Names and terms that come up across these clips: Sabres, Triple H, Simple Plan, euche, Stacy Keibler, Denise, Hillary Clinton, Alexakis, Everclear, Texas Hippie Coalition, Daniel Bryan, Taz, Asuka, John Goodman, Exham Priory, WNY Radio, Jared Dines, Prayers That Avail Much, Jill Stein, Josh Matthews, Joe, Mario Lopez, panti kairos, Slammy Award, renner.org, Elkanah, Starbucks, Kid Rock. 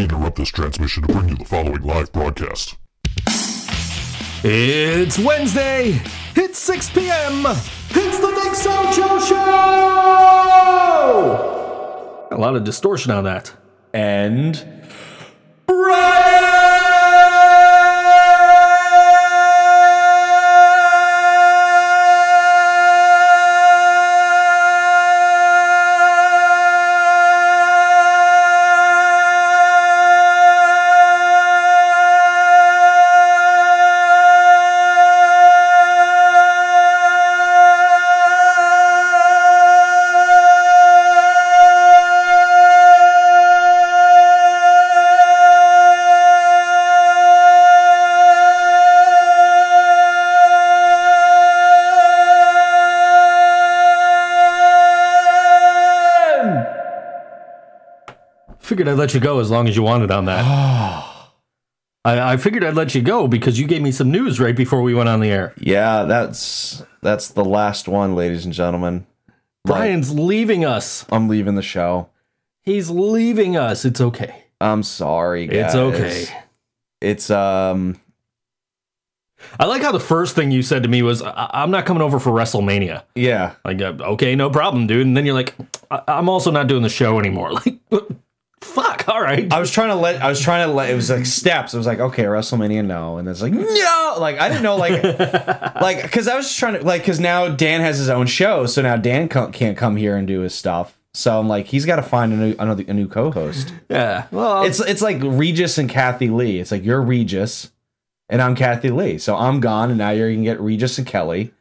We interrupt this transmission to bring you the following live broadcast. It's Wednesday. It's 6 p.m. It's the ThinkSoJoE Show! A lot of distortion on that. And... I'd let you go as long as you wanted on that. I figured I'd let you go because you gave me some news right before we went on the air. Yeah, that's the last one, ladies and gentlemen. Brian's leaving us. I'm leaving the show. He's leaving us. It's okay. I'm sorry, guys. It's okay. It's. I like how the first thing you said to me was, I'm not coming over for WrestleMania. Yeah. Like, okay, no problem, dude. And then you're like, I'm also not doing the show anymore. Like, fuck, all right. I was trying to let, it was like steps. I was like, okay, WrestleMania, no. And it's like, no! Like, I didn't know, like, because I was just trying to, like, because now Dan has his own show, so now Dan can't come here and do his stuff. So I'm like, he's got to find a new co-host. Yeah. Well, it's like Regis and Kathy Lee. It's like, you're Regis, and I'm Kathy Lee. So I'm gone, and now you're going to get Regis and Kelly.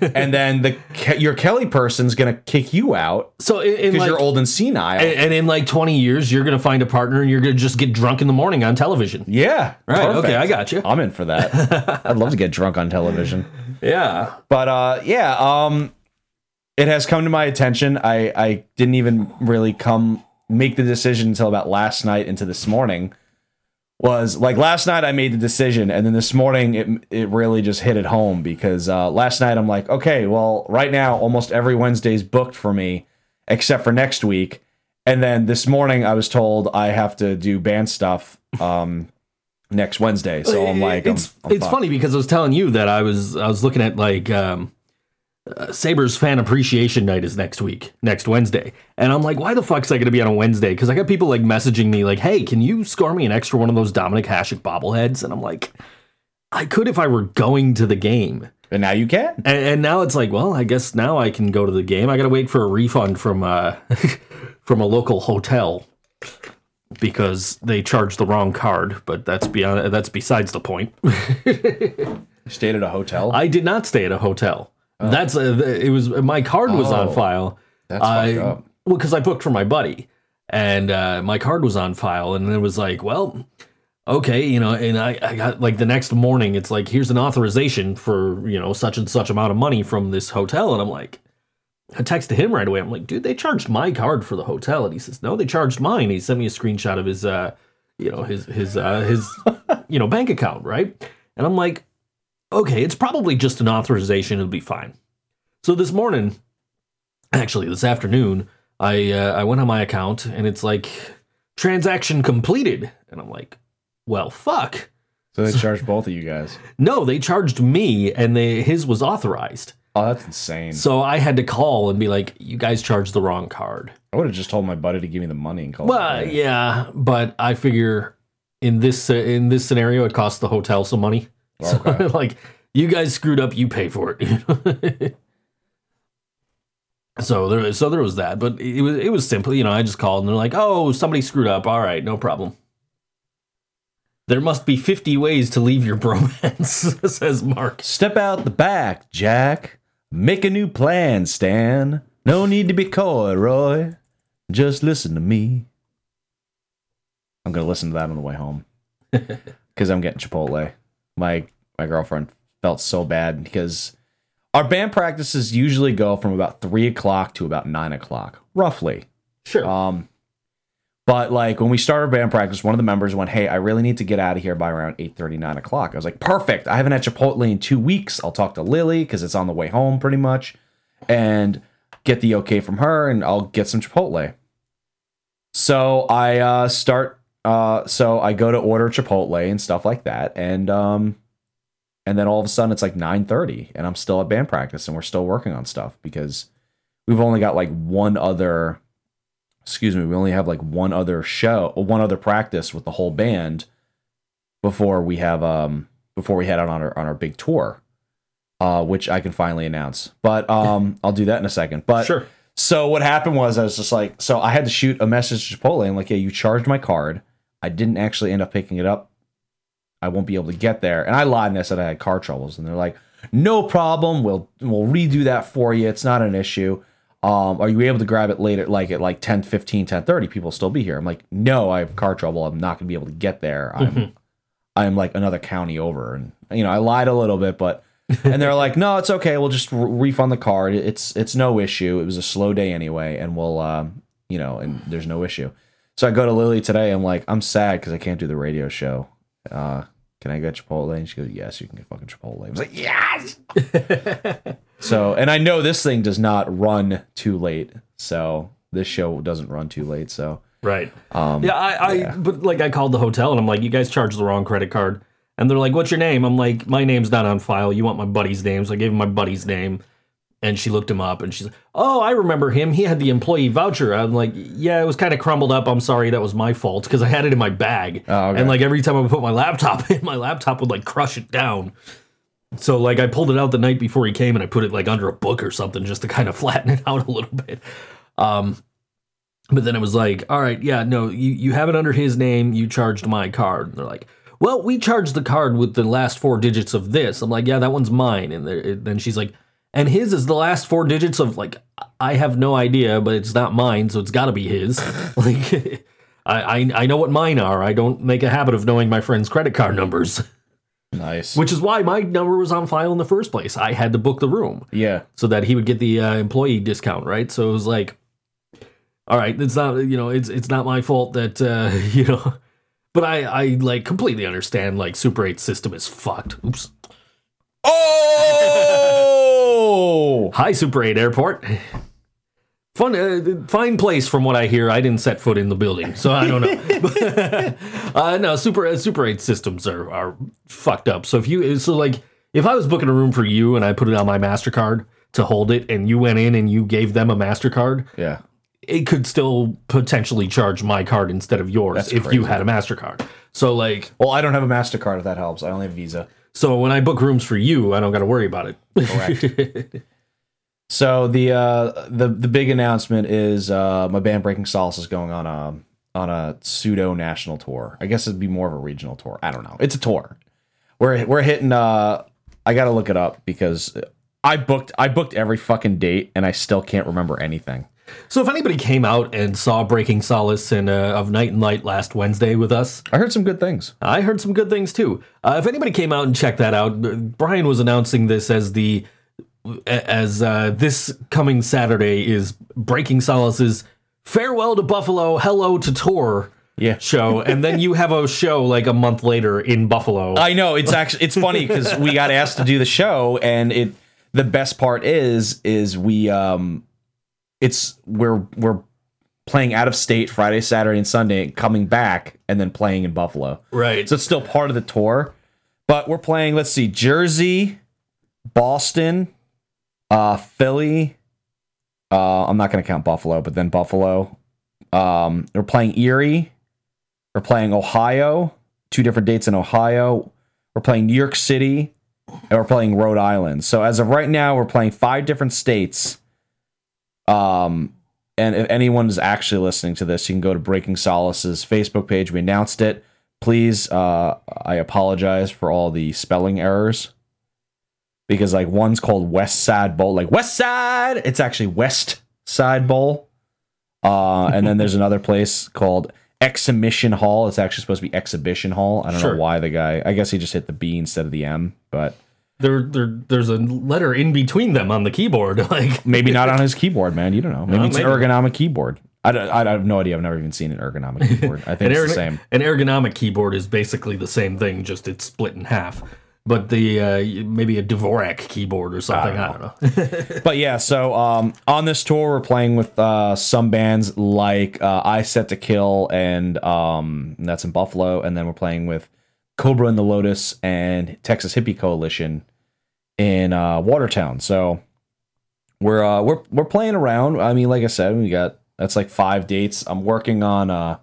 And then your Kelly person's gonna kick you out. So because like, you're old and senile, and in like 20 years, you're gonna find a partner, and you're gonna just get drunk in the morning on television. Yeah, right. Perfect. Okay, I got you. I'm in for that. I'd love to get drunk on television. Yeah, but it has come to my attention. I didn't even really make the decision until about last night into this morning. Was like last night I made the decision, and then this morning it really just hit it home because last night I'm like, okay, well, right now almost every Wednesday's booked for me except for next week. And then this morning I was told I have to do band stuff next Wednesday. So I'm like, it's fucked. Funny because I was telling you that I was looking at like Sabres Fan Appreciation Night is next Wednesday. And I'm like, why the fuck's I going to be on a Wednesday? Because I got people like messaging me like, hey, can you score me an extra one of those Dominic Hasek bobbleheads? And I'm like, I could if I were going to the game. And now you can. And now it's like, well, I guess now I can go to the game. I got to wait for a refund from from a local hotel because they charged the wrong card. But that's besides the point. You stayed at a hotel? I did not stay at a hotel. Oh. That's it was my card was on file. That's fucked up. Well, because I booked for my buddy, and my card was on file, and it was like, well, okay, you know, and I got like the next morning, it's like, here's an authorization for such and such amount of money from this hotel, and I'm like, I texted him right away. I'm like, dude, they charged my card for the hotel, and he says, no, they charged mine. He sent me a screenshot of his his bank account, right? And I'm like, okay, it's probably just an authorization. It'll be fine. So this morning, actually this afternoon, I went on my account and it's like transaction completed, and I'm like, well, fuck. So they charged both of you guys? No, they charged me, and his was authorized. Oh, that's insane. So I had to call and be like, you guys charged the wrong card. I would have just told my buddy to give me the money and call. Well, yeah, but I figure in this scenario, it costs the hotel some money. So, okay. Like, you guys screwed up, you pay for it. So there was that, but it was simple. I just called and they're like, oh, somebody screwed up. All right, no problem. There must be 50 ways to leave your bromance, says Mark. Step out the back, Jack. Make a new plan, Stan. No need to be coy, Roy. Just listen to me. I'm going to listen to that on the way home because I'm getting Chipotle. My girlfriend felt so bad because our band practices usually go from about 3 o'clock to about 9 o'clock, roughly. Sure. But like when we started band practice, one of the members went, "Hey, I really need to get out of here by around 8:30, 9 o'clock." I was like, "Perfect! I haven't had Chipotle in 2 weeks. I'll talk to Lily because it's on the way home, pretty much, and get the okay from her, and I'll get some Chipotle." So I start. So I go to order Chipotle and stuff like that. And then all of a sudden it's like 9:30 and I'm still at band practice and we're still working on stuff because we've only got like one other show, one other practice with the whole band before we head out on our big tour, which I can finally announce, but, I'll do that in a second, but sure. So what happened was I was just like, so I had to shoot a message to Chipotle and like, hey, you charged my card. I didn't actually end up picking it up. I won't be able to get there. And I lied and I said I had car troubles and they're like, no problem. We'll redo that for you. It's not an issue. Are you able to grab it later? Like at like 10:15, 10:30, people will still be here. I'm like, no, I have car trouble. I'm not gonna be able to get there. I'm like another county over. And you know, I lied a little bit, but, and they're like, no, it's okay. We'll just refund the card. It's no issue. It was a slow day anyway. And we'll, you know, and there's no issue. So I go to Lily today. I'm like, I'm sad because I can't do the radio show. Can I get Chipotle? And she goes, yes, you can get fucking Chipotle. I was like, yes! So, and I know this thing does not run too late. So this show doesn't run too late. So, right. But like I called the hotel and I'm like, you guys charged the wrong credit card. And they're like, what's your name? I'm like, my name's not on file. You want my buddy's name. So I gave him my buddy's name. And she looked him up and she's like, oh, I remember him. He had the employee voucher. I'm like, yeah, it was kind of crumbled up. I'm sorry. That was my fault because I had it in my bag. Oh, okay. And like every time I would put my laptop in, my laptop would like crush it down. So like I pulled it out the night before he came and I put it like under a book or something just to kind of flatten it out a little bit. But then it was like, all right, yeah, no, you have it under his name. You charged my card. And they're like, well, we charged the card with the last four digits of this. I'm like, yeah, that one's mine. And then she's like, and his is the last four digits of, like, I have no idea, but it's not mine, so it's got to be his. Like, I know what mine are. I don't make a habit of knowing my friend's credit card numbers. Nice. Which is why my number was on file in the first place. I had to book the room. Yeah. So that he would get the employee discount, right? So it was like, all right, it's not, you know, it's not my fault that, you know. But I like completely understand like Super 8 system is fucked. Oops. Oh! Hi, Super 8 Airport. Fine place from what I hear. I didn't set foot in the building, so I don't know. No, Super 8 systems are fucked up. So if I was booking a room for you and I put it on my MasterCard to hold it, and you went in and you gave them a MasterCard, yeah. It could still potentially charge my card instead of yours. That's if crazy. You had a MasterCard. So like, well, I don't have a MasterCard if that helps. I only have Visa. So when I book rooms for you, I don't got to worry about it. Correct. So the big announcement is my band Breaking Solace is going on a pseudo national tour. I guess it'd be more of a regional tour. I don't know. It's a tour. We're hitting. I got to look it up because I booked every fucking date and I still can't remember anything. So if anybody came out and saw Breaking Solace and Of Night and Light last Wednesday with us... I heard some good things. I heard some good things, too. If anybody came out and checked that out, Brian was announcing this as this coming Saturday is Breaking Solace's Farewell to Buffalo, Hello to Tour... Yeah, show, and then you have a show like a month later in Buffalo. I know, it's funny because we got asked to do the show, and the best part is we... we're playing out of state Friday, Saturday, and Sunday, coming back, and then playing in Buffalo. Right. So it's still part of the tour, but we're playing. Let's see, Jersey, Boston, Philly. I'm not going to count Buffalo, but then Buffalo. We're playing Erie. We're playing Ohio. 2 different dates in Ohio. We're playing New York City, and we're playing Rhode Island. So as of right now, we're playing 5 different states. And if anyone is actually listening to this, you can go to Breaking Solace's Facebook page. We announced it. Please, I apologize for all the spelling errors because like one's called West Side Bowl, like West Side. It's actually West Side Bowl. And then there's another place called Exhibition Hall. It's actually supposed to be Exhibition Hall. I don't know why the guy. I guess he just hit the B instead of the M, but. There's a letter in between them on the keyboard. Like maybe not on his keyboard, man. You don't know. Maybe it's an ergonomic keyboard. I have no idea. I've never even seen an ergonomic keyboard. I think it's the same. An ergonomic keyboard is basically the same thing, just it's split in half. But the maybe a Dvorak keyboard or something. I don't know. But yeah, so on this tour, we're playing with some bands like I Set to Kill, and that's in Buffalo. And then we're playing with Cobra and the Lotus and Texas Hippie Coalition in Watertown. So we're playing around. I mean, like I said, we got that's like 5 dates. I'm working on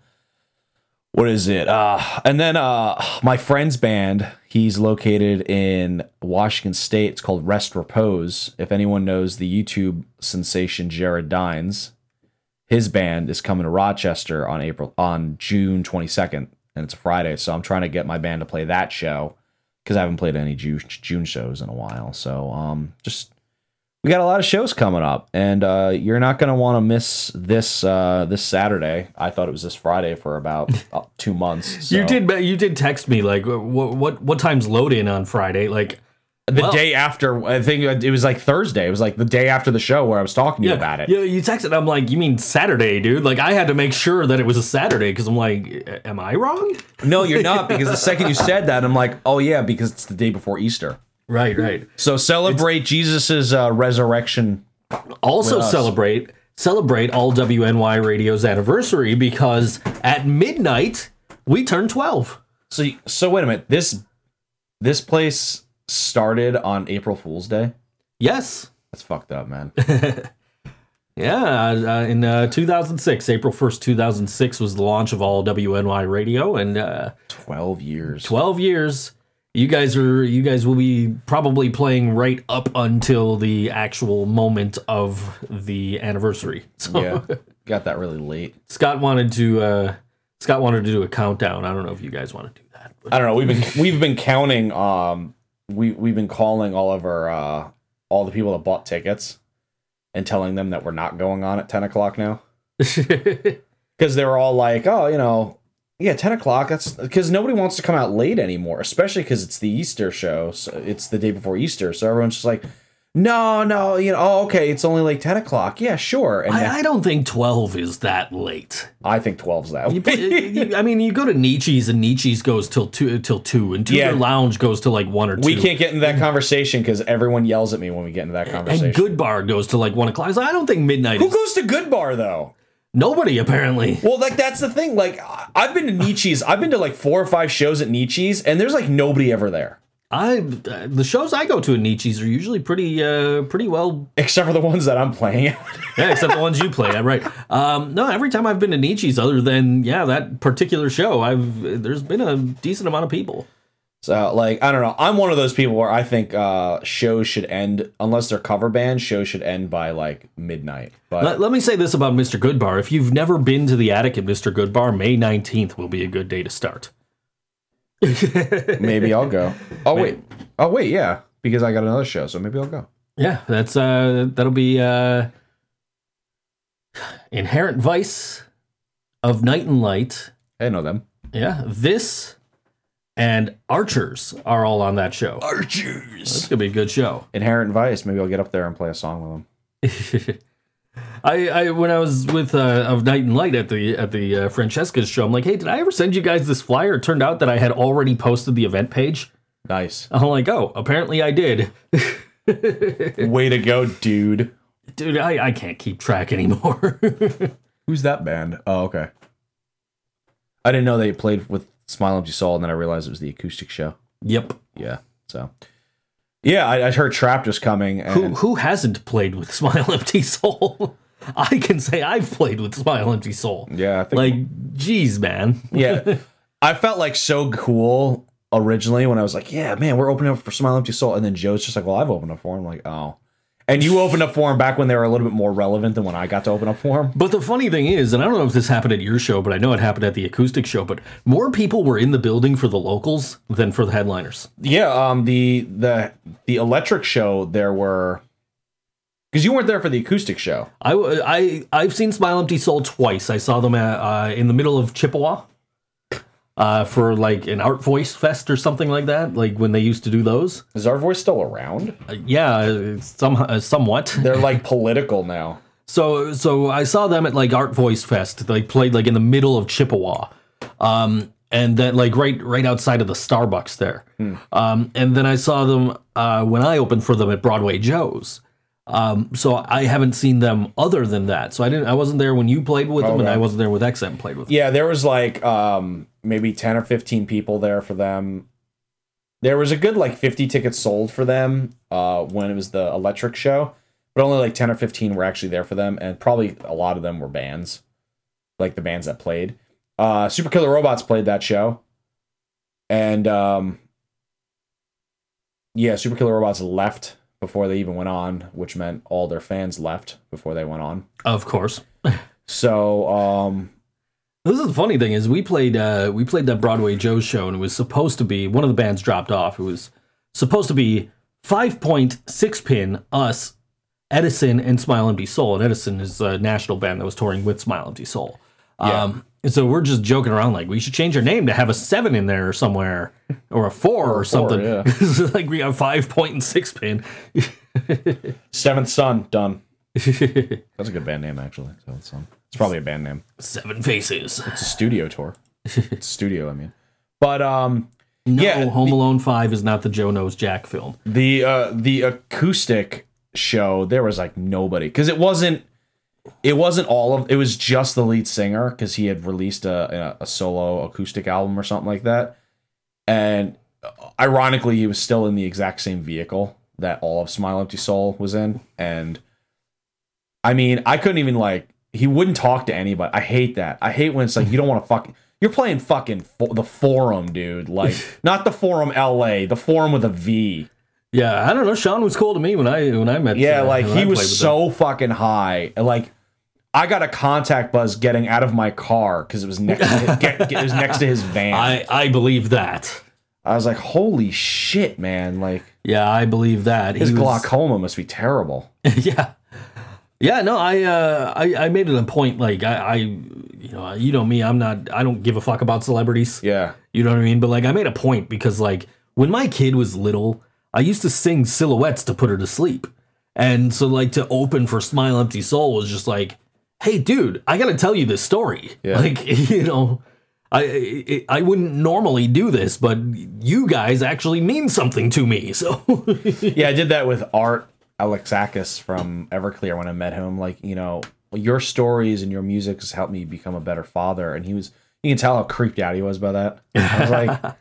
what is it? And then my friend's band, he's located in Washington State. It's called Rest Repose. If anyone knows the YouTube sensation Jared Dines, his band is coming to Rochester on June 22nd, and it's a Friday. So I'm trying to get my band to play that show because I haven't played any June shows in a while. So we got a lot of shows coming up, and you're not going to want to miss this this Saturday. I thought it was this Friday for about 2 months. So. You did text me like what time's load in on Friday? Like the day after. I think it was like Thursday. It was like the day after the show where I was talking to you about it. Yeah, you texted. I'm like, you mean Saturday, dude? Like I had to make sure that it was a Saturday because I'm like, am I wrong? No, you're not, because the second you said that, I'm like, oh yeah, because it's the day before Easter. Right. So celebrate Jesus's resurrection. Also celebrate all WNY Radio's anniversary, because at midnight we turn 12. So wait a minute. This place started on April Fool's Day. Yes, that's fucked up, man. Yeah, in 2006, April 1st, 2006 was the launch of all WNY Radio, and 12 years. 12 years. You guys will be probably playing right up until the actual moment of the anniversary. So. Yeah, got that really late. Scott wanted to do a countdown. I don't know if you guys want to do that. I don't know. We've been counting. We've been calling all of our all the people that bought tickets and telling them that we're not going on at 10 o'clock now, because they were all like, oh, you know. Yeah, 10 o'clock, that's because nobody wants to come out late anymore, especially because it's the Easter show. So it's the day before Easter. So everyone's just like, no, you know, oh, okay, it's only like 10 o'clock. Yeah, sure. And I don't think 12 is that late. I think 12's that late. I mean, you go to Nietzsche's, and Nietzsche's goes till 2, and Tudor Lounge goes till like 1 or 2. We can't get into that conversation because everyone yells at me when we get into that conversation. And Goodbar goes till like 1 o'clock. I don't think midnight is... Who goes to Goodbar, though? Nobody, apparently. Well, like, that's the thing. Like, I've been to Nietzsche's. I've been to, like, 4 or 5 shows at Nietzsche's, and there's, like, nobody ever there. The shows I go to at Nietzsche's are usually pretty well... Except for the ones that I'm playing at. Yeah, except the ones you play at, right. No, every time I've been to Nietzsche's, other than, that particular show, there's been a decent amount of people. So, like, I don't know. I'm one of those people where I think shows should end, unless they're cover bands, shows should end by, like, midnight. But let me say this about Mr. Goodbar. If you've never been to the attic at Mr. Goodbar, May 19th will be a good day to start. Maybe I'll go. Oh, wait, yeah, because I got another show, so maybe I'll go. Yeah, that's that'll be Inherent Vice, Of Night and Light. I know them. Yeah, this... and Archers are all on that show. Archers! Well, this is going to be a good show. Inherent Vice. Maybe I'll get up there and play a song with them. When I was with Of Night and Light at the Francesca's show, I'm like, hey, did I ever send you guys this flyer? It turned out that I had already posted the event page. Nice. I'm like, oh, apparently I did. Way to go, dude. Dude, I can't keep track anymore. Who's that band? Oh, okay. I didn't know they played with Smile Empty Soul, and then I realized it was the acoustic show. Yep. Yeah. So, yeah, I heard Trapped was coming. And who hasn't played with Smile Empty Soul? I can say I've played with Smile Empty Soul. Yeah. I think geez, man. Yeah. I felt like so cool originally when I was like, yeah, man, we're opening up for Smile Empty Soul. And then Joe's just like, well, I've opened up for him. I'm like, oh. And you opened up for him back when they were a little bit more relevant than when I got to open up for him. But the funny thing is, and I don't know if this happened at your show, but I know it happened at the acoustic show, but more people were in the building for the locals than for the headliners. Yeah, the electric show, there were... Because you weren't there for the acoustic show. I've seen Smile Empty Soul twice. I saw them in the middle of Chippewa for like an Art Voice Fest or something like that, like when they used to do those. Is Art Voice still around? Somewhat. They're like political now. So I saw them at like Art Voice Fest. They played like in the middle of Chippewa. and then like right outside of the Starbucks there. And then I saw them when I opened for them at Broadway Joe's. So I haven't seen them other than that. So I wasn't there when you played with them, and I wasn't there with Exham played with them. Yeah, there was like maybe 10 or 15 people there for them. There was a good like 50 tickets sold for them when it was the electric show, but only like 10 or 15 were actually there for them, and probably a lot of them were bands, like the bands that played. Super Killer Robots played that show, and yeah, Super Killer Robots left before they even went on, which meant all their fans left before they went on. Of course. So, this is the funny thing is we played that Broadway Joe show, and it was supposed to be, one of the bands dropped off. It was supposed to be 5.6 Pin, us, Edison, and Smile Empty Soul. And Edison is a national band that was touring with Smile Empty Soul. Yeah. And so we're just joking around, like, we should change our name to have a 7 in there somewhere, or a 4 or something. Yeah. Like, we have 5.6 Pin. 7th Son, done. That's a good band name, actually. 7th Son. It's probably a band name. 7 Faces. It's a studio tour. It's studio, I mean. But, no, yeah, Home Alone 5 is not the Joe Knows Jack film. The acoustic show, there was, like, nobody. Because it wasn't all of it, was just the lead singer, because he had released a solo acoustic album or something like that, and ironically he was still in the exact same vehicle that all of Smile Empty Soul was in. And I mean, I couldn't even, like, he wouldn't talk to anybody. I hate that. I hate when it's like, you don't want to fucking, you're playing fucking the Forum, dude, like, not the Forum LA, the Forum with a V. Yeah, I don't know. Sean was cool to me when I met him. Yeah, like, he was so fucking high. Like, I got a contact buzz getting out of my car because it was next to his, it was next to his van. I believe that. I was like, holy shit, man! Like, yeah, I believe that. His glaucoma must be terrible. Yeah, yeah. No, I made it a point. Like, I, you know me. I'm not. I don't give a fuck about celebrities. Yeah, you know what I mean. But like, I made a point because, like, when my kid was little, I used to sing Silhouettes to put her to sleep. And so, like, to open for Smile Empty Soul was just like, hey, dude, I got to tell you this story. Yeah. Like, you know, I wouldn't normally do this, but you guys actually mean something to me. So, yeah, I did that with Art Alexakis from Everclear when I met him. Like, you know, your stories and your music has helped me become a better father. And he was, you can tell how creeped out he was by that. I was like...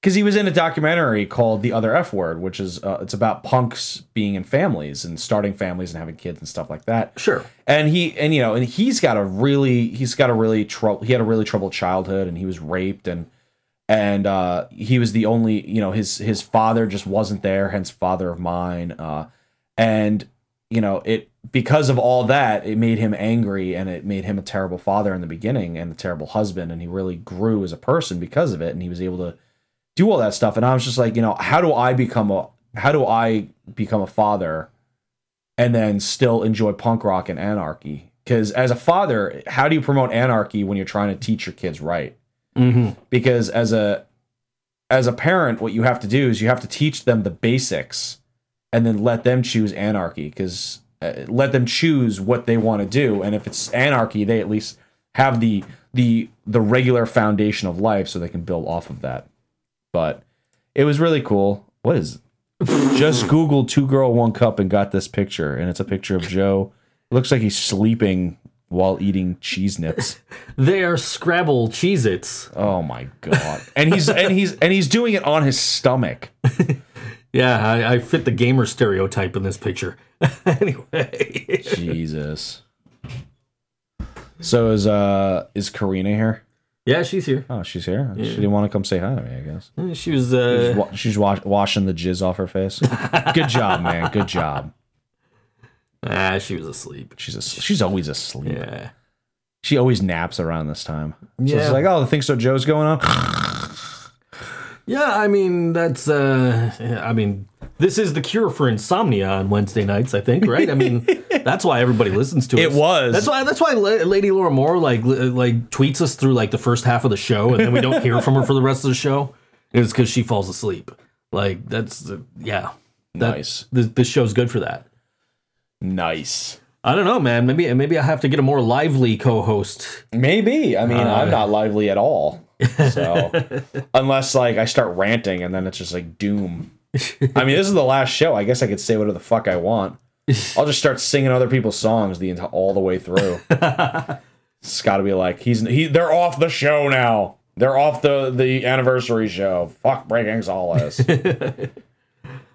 Because he was in a documentary called The Other F Word, which is, it's about punks being in families and starting families and having kids and stuff like that. Sure. And he had a really troubled childhood, and he was raped, and he was the only, you know, his father just wasn't there, hence Father of Mine. And, you know, it, because of all that, it made him angry, and it made him a terrible father in the beginning, and a terrible husband. And he really grew as a person because of it. And he was able to do all that stuff. And I was just like, you know, how do I become a father and then still enjoy punk rock and anarchy? Because as a father, how do you promote anarchy when you're trying to teach your kids right? Mm-hmm. Because as a parent, what you have to do is you have to teach them the basics and then let them choose anarchy, because let them choose what they want to do. And if it's anarchy, they at least have the regular foundation of life so they can build off of that. But it was really cool. What is it? Just Googled 2 Girl 1 Cup and got this picture. And it's a picture of Joe. It looks like he's sleeping while eating Cheez-Nits. They are Scrabble Cheez-Its. Oh my God. And he's doing it on his stomach. Yeah, I fit the gamer stereotype in this picture. Anyway. Jesus. So is Karina here? Yeah, she's here. Oh, she's here. Yeah. She didn't want to come say hi to me, I guess. She was... washing the jizz off her face. Good job, man. Good job. Ah, she was asleep. She's always asleep. Yeah. She always naps around this time. So yeah. It's like, oh, the ThinkSoJoE's going on? Yeah, I mean, that's... I mean, this is the cure for insomnia on Wednesday nights, I think, right? I mean... That's why everybody listens to us. It was. That's why Lady Laura Moore like tweets us through like the first half of the show, and then we don't hear from her for the rest of the show. It's because she falls asleep. Like that's yeah. Nice. This show's good for that. Nice. I don't know, man. Maybe I have to get a more lively co-host. Maybe. I mean, I'm not lively at all. So unless like I start ranting and then it's just like doom. I mean, this is the last show. I guess I could say whatever the fuck I want. I'll just start singing other people's songs all the way through. It's got to be like they're off the show now. They're off the anniversary show. Fuck Breaking Solace.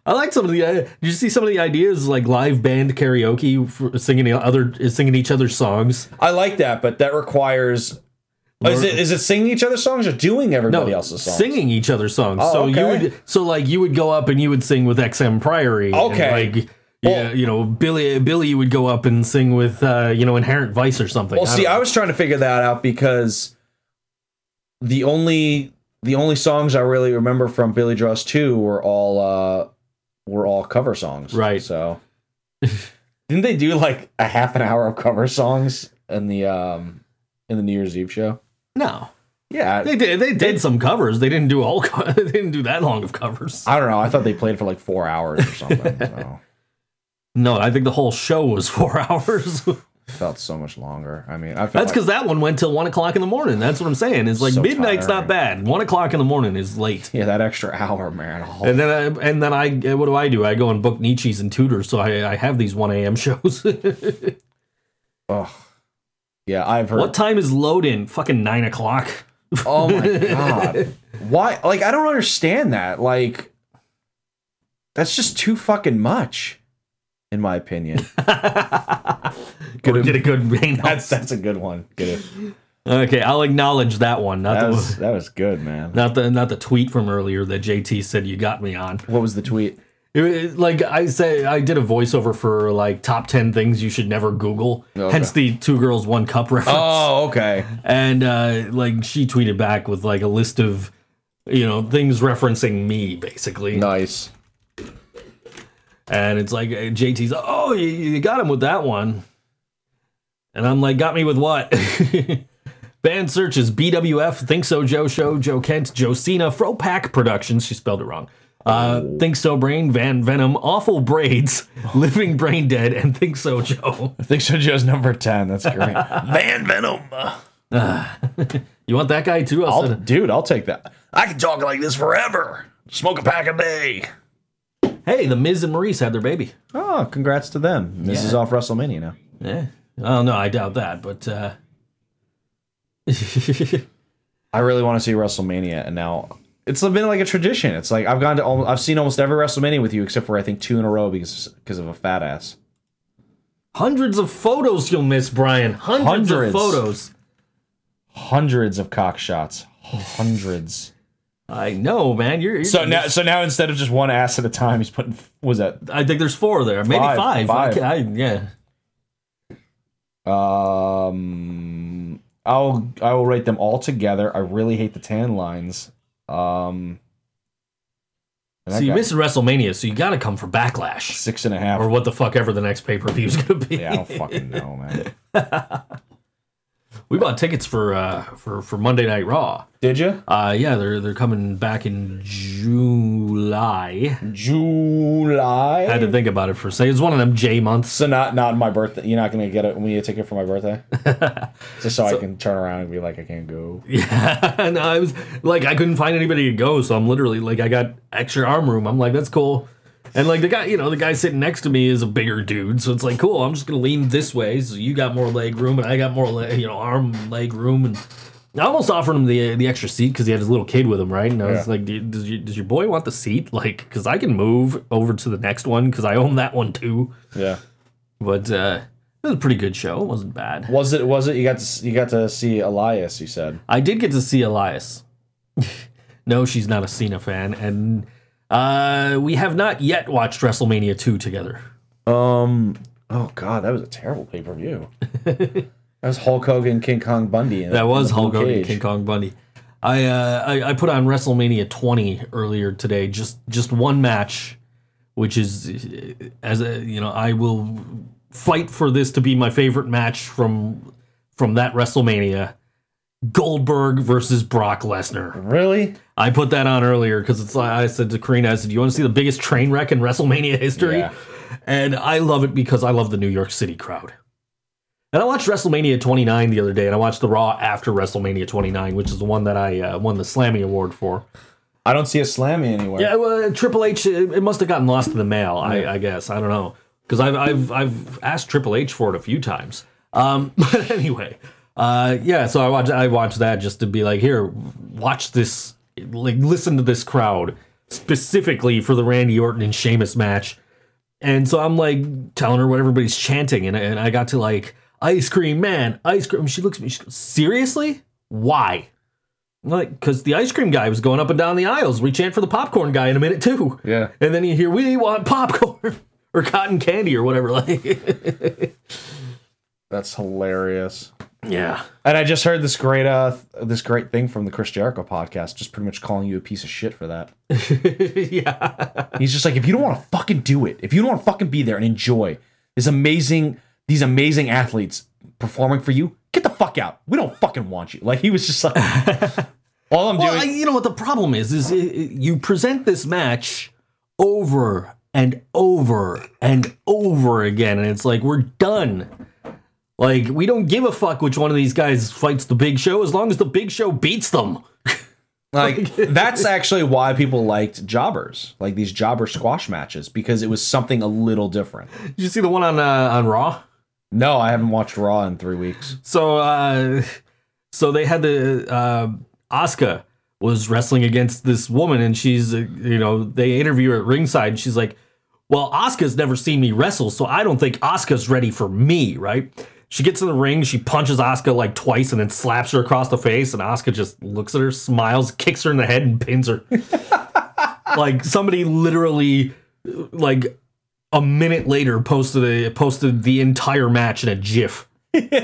I like some of the. Did you see some of the ideas like live band karaoke for singing each other's songs? I like that, but that requires. Is it singing each other's songs or doing everybody else's songs? Singing each other's songs. Oh, so okay. you would go up and you would sing with Exham Priory. Okay. And like, yeah, you know, Billy would go up and sing with Inherent Vice or something. Well, I was trying to figure that out because the only songs I really remember from Billy Draws 2 were all cover songs. Right. So didn't they do like a half an hour of cover songs in the New Year's Eve show? No. Yeah. They did some covers. They didn't do they didn't do that long of covers. I don't know. I thought they played for like 4 hours or something. So. No, I think the whole show was 4 hours. Felt so much longer. I mean, that's because that one went till 1 o'clock in the morning. That's what I'm saying. It's like so midnight's tiring. Not bad. 1 o'clock in the morning is late. Yeah, that extra hour, man. And then I what do? I go and book Nietzsche's and Tudor, so I have these 1 a.m. shows. Oh, yeah, I've heard. What time is load in? Fucking 9 o'clock. Oh my god! Why? Like, I don't understand that. Like, that's just too fucking much. In my opinion, get a good main. That's a good one. Get it. Okay, I'll acknowledge that one. That was good, man. Not the tweet from earlier that JT said you got me on. What was the tweet? I did a voiceover for like top 10 things you should never Google. Okay. Hence the Two Girls One Cup reference. Oh, okay. And like she tweeted back with like a list of things referencing me, basically. Nice. And it's like, JT's, oh, you got him with that one. And I'm like, got me with what? Band searches, BWF, ThinkSoJoE Show, Joe Kent, Josina, Fropack Productions, she spelled it wrong. ThinkSoBrain, Van Venom, Awful Braids, Living Brain Dead, and ThinkSoJoE. ThinkSoJoE's number 10, that's great. Van Venom. You want that guy too? I'll take that. I can talk like this forever. Smoke a pack a day. Hey, the Miz and Maurice had their baby. Oh, congrats to them. Miz is off WrestleMania now. Yeah. Oh, no, I doubt that, but... I really want to see WrestleMania, and now... It's been like a tradition. It's like, I've seen almost every WrestleMania with you, except for, I think, 2 in a row because of a fat ass. Hundreds of photos you'll miss, Brian. Hundreds of photos. Hundreds of cock shots. Hundreds. I know, man. You're so now instead of just one ass at a time, he's putting. Was that? I think there's 4 there, maybe 5. I will rate them all together. I really hate the tan lines. So you missed WrestleMania, so you got to come for Backlash. 6.5, or what the fuck ever the next pay per view is gonna be. Yeah, I don't fucking know, man. We bought tickets for Monday Night Raw. Did you? Yeah, they're coming back in July. I had to think about it for a second. It's one of them J months. So not my birthday. You're not gonna get me a ticket for my birthday, just so I can turn around and be like I can't go. Yeah, and I was like I couldn't find anybody to go, so I'm literally like I got extra arm room. I'm like that's cool. And like the guy sitting next to me is a bigger dude, so it's like cool. I'm just gonna lean this way, so you got more leg room, and I got more arm leg room. And I almost offered him the extra seat because he had his little kid with him, right? And I was like, does your boy want the seat? Like, because I can move over to the next one because I own that one too. Yeah, but it was a pretty good show. It wasn't bad. Was it? You got to see Elias. You said I did get to see Elias. No, she's not a Cena fan, and. We have not yet watched WrestleMania 2 together. Oh god, that was a terrible pay-per-view. That was Hulk Hogan, King Kong Bundy. That was Hulk Hogan, King Kong Bundy. I put on WrestleMania 20 earlier today, just one match, which is I will fight for this to be my favorite match from that WrestleMania. Goldberg versus Brock Lesnar. Really? I put that on earlier because it's like I said to Karina, I said, you want to see the biggest train wreck in WrestleMania history? Yeah. And I love it because I love the New York City crowd. And I watched WrestleMania 29 the other day, and I watched the Raw after WrestleMania 29, which is the one that I won the Slammy Award for. I don't see a Slammy anywhere. Yeah, well, Triple H, it must have gotten lost in the mail, I guess. I don't know. Because I've asked Triple H for it a few times. But anyway, yeah, so I watched that just to be like, here, watch this, like, listen to this crowd, specifically for the Randy Orton and Sheamus match. And so I'm, like, telling her what everybody's chanting, and I got to, like, ice cream man, ice cream. She looks at me, she goes, seriously? Why? I'm like, because the ice cream guy was going up and down the aisles. We chant for the popcorn guy in a minute, too. Yeah. And then you hear, we want popcorn or cotton candy or whatever. Like, that's hilarious. Yeah. And I just heard this great thing from the Chris Jericho podcast, just pretty much calling you a piece of shit for that. Yeah. He's just like, if you don't want to fucking do it, if you don't want to fucking be there and enjoy this amazing... these amazing athletes performing for you, get the fuck out. We don't fucking want you. Like, he was just like, all I'm doing... you know what the problem is you present this match over and over and over again, and it's like, we're done. Like, we don't give a fuck which one of these guys fights the Big Show as long as the Big Show beats them. Like, that's actually why people liked jobbers, like these jobber squash matches, because it was something a little different. Did you see the one on Raw? No, I haven't watched Raw in 3 weeks. So they had Asuka was wrestling against this woman, and she's, they interview her at ringside, and she's like, well, Asuka's never seen me wrestle, so I don't think Asuka's ready for me, right? She gets in the ring, she punches Asuka like twice, and then slaps her across the face, and Asuka just looks at her, smiles, kicks her in the head, and pins her. Like, somebody literally, like... a minute later, posted the entire match in a GIF. That's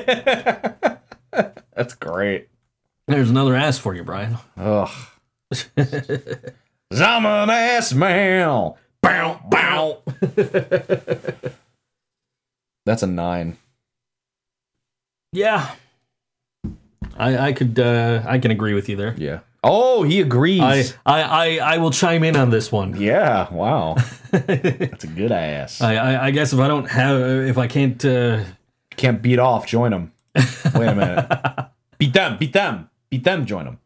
great. There's another ass for you, Brian. Ugh. I'm an ass man. Bow, bow. That's a 9. Yeah. I can agree with you there. Yeah. Oh, he agrees. I will chime in on this one. Yeah, wow. That's a good ass. I guess if I can't beat off, join them. Wait a minute. Beat them, join them.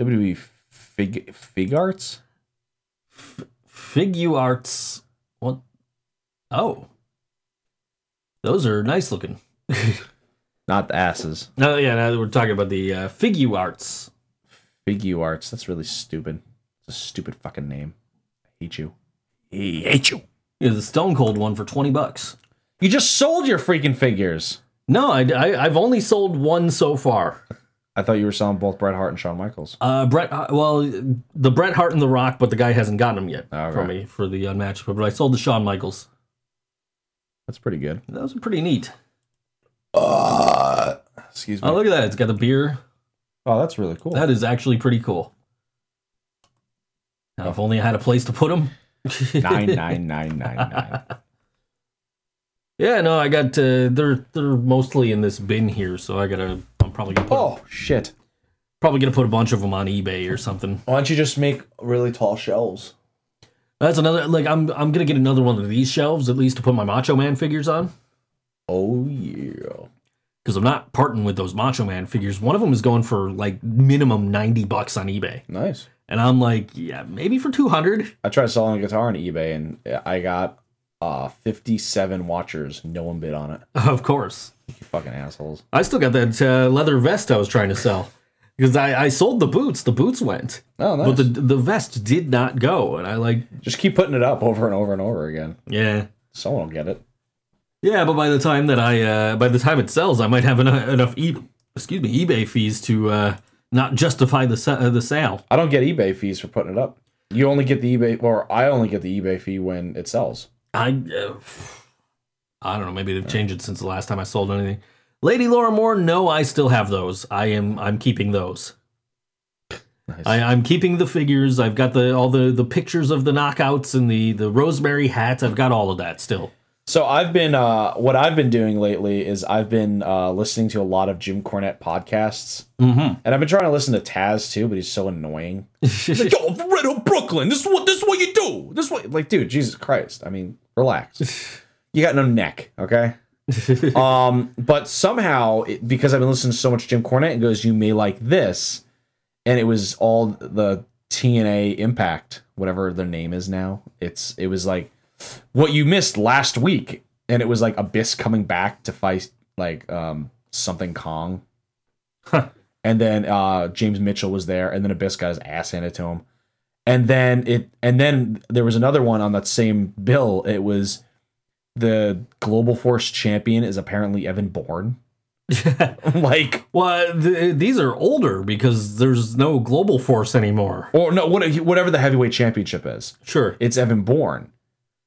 WWE Fig Arts? Figuarts. What? Oh. Those are nice looking. Not the asses. No, yeah, no, we're talking about the Figuarts. Figuarts, that's really stupid. It's a stupid fucking name. I hate you. He hates you. Yeah, the Stone Cold one for $20. You just sold your freaking figures. No, I've only sold one so far. I thought you were selling both Bret Hart and Shawn Michaels. The Bret Hart and The Rock, but the guy hasn't gotten them yet from me for the Unmatched. But I sold the Shawn Michaels. That's pretty good. Those are pretty neat. Excuse me. Oh, look at that. It's got the beer. Oh, that's really cool. That is actually pretty cool. Now, if only I had a place to put them. 99999. Yeah, no, I got they're mostly in this bin here, so I'm probably gonna put. Oh shit! Probably gonna put a bunch of them on eBay or something. Why don't you just make really tall shelves? That's another. Like I'm gonna get another one of these shelves at least to put my Macho Man figures on. Oh yeah. Because I'm not parting with those Macho Man figures. One of them is going for, like, minimum $90 on eBay. Nice. And I'm like, yeah, maybe for $200. I tried selling a guitar on eBay, and I got 57 watchers. No one bid on it. Of course. You fucking assholes. I still got that leather vest I was trying to sell. Because I sold the boots. The boots went. Oh, nice. But the vest did not go. And I, like... just keep putting it up over and over and over again. Yeah. Someone will get it. Yeah, but by the time that by the time it sells, I might have enough eBay fees to not justify the sale. I don't get eBay fees for putting it up. You only get the eBay, or I only get the eBay fee when it sells. I don't know. Maybe they've changed it since the last time I sold anything. Lady Laura Moore, no, I still have those. I'm keeping those. Nice. I'm keeping the figures. I've got all the pictures of the knockouts and the Rosemary hats. I've got all of that still. So I've been, what I've been doing lately is I've been listening to a lot of Jim Cornette podcasts, and I've been trying to listen to Taz too, but he's so annoying. Like, yo, Red Hook Brooklyn, this is what you do. Like, dude, Jesus Christ. I mean, relax. You got no neck, okay? But somehow, because I've been listening to so much Jim Cornette, it goes, you may like this. And it was all the TNA Impact, whatever their name is now. It was like, what you missed last week. And it was like Abyss coming back to fight like something Kong. Huh. And then James Mitchell was there, and then Abyss got his ass handed to him. And then there was another one on that same bill. It was the Global Force champion is apparently Evan Bourne. Like, well, these are older because there's no Global Force anymore. Or no, whatever the heavyweight championship is. Sure, it's Evan Bourne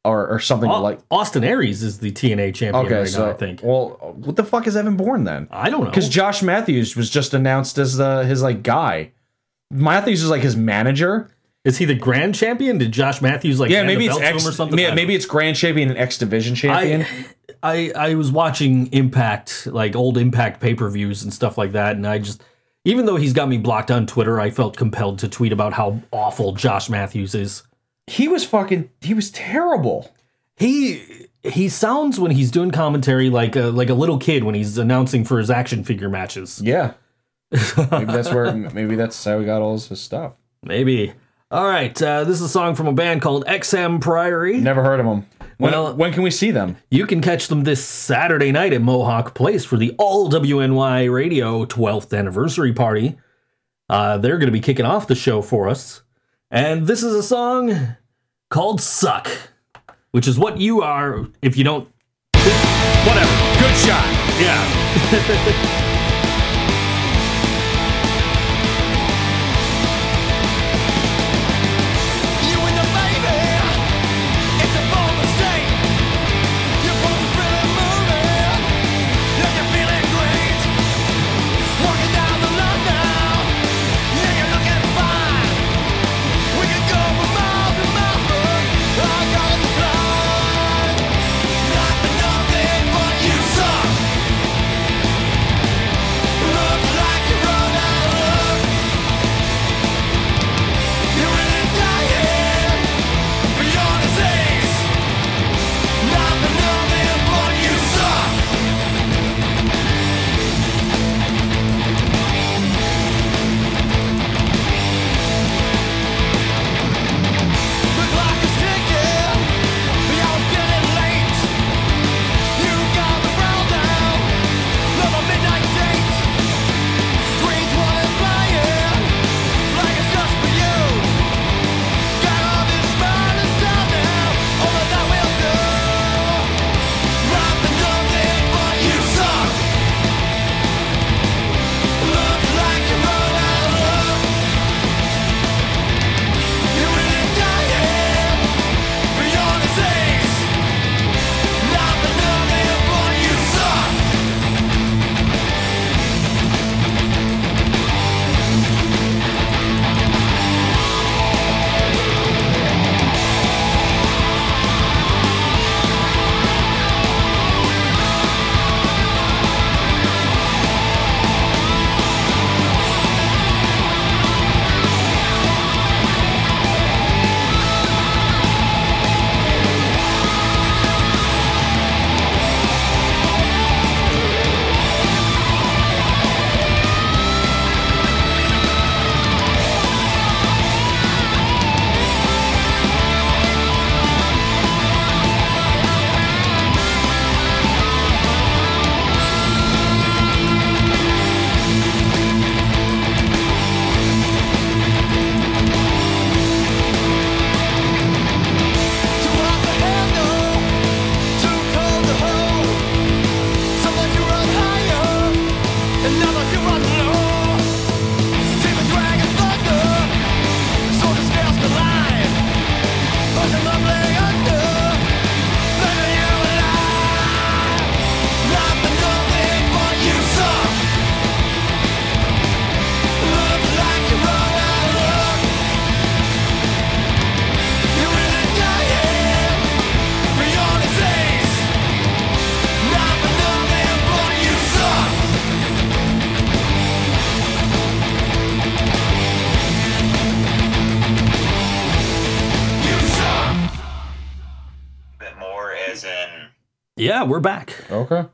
or something like. Austin Aries is the TNA champion now, I think. Well, what the fuck is Evan Bourne then? I don't know, because Josh Matthews was just announced as his like guy. Matthews is like his manager. Is he the grand champion? Did Josh Matthews like hand maybe the belt to him or something? Yeah, maybe it's grand champion and X Division champion. I was watching Impact, like old Impact pay-per-views and stuff like that, and I just, even though he's got me blocked on Twitter, I felt compelled to tweet about how awful Josh Matthews is. He was terrible. He sounds when he's doing commentary like a little kid when he's announcing for his action figure matches. Yeah. Maybe that's how he got all his stuff. Maybe. All right, this is a song from a band called Exham Priory. Never heard of them. When can we see them? You can catch them this Saturday night at Mohawk Place for the all WNY Radio 12th anniversary party. They're going to be kicking off the show for us. And this is a song called Suck, which is what you are if you don't... Whatever. Good shot. Yeah. We're back. Okay.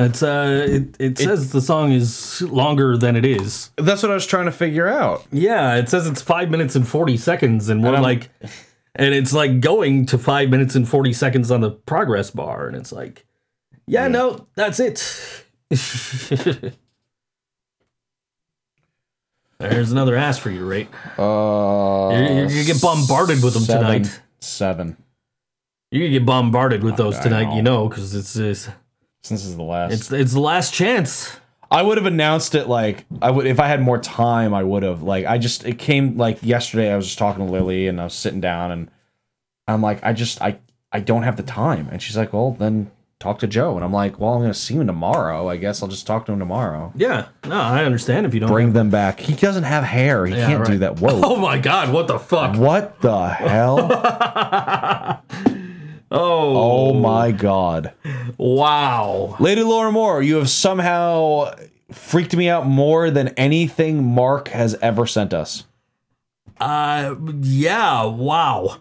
It says the song is longer than it is. That's what I was trying to figure out. Yeah, it says it's 5 minutes and 40 seconds, and we're like, and it's like going to 5 minutes and 40 seconds on the progress bar, and it's like, no, that's it. There's another ass for you, right? You get bombarded with them tonight. You get bombarded with those tonight, you know, because it's since this is the last. It's the last chance. I would have announced it if I had more time. I would have it came yesterday. I was just talking to Lily and I was sitting down and I'm like, I don't have the time. And she's like, well, then talk to Joe. And I'm like, well, I'm going to see him tomorrow. I guess I'll just talk to him tomorrow. Yeah. No, I understand if you don't bring them back. He doesn't have hair. He can't do that. Whoa. Oh my God. What the fuck? What the hell? Oh my God. Wow. Lady Laura Moore, you have somehow freaked me out more than anything Mark has ever sent us. Yeah, wow.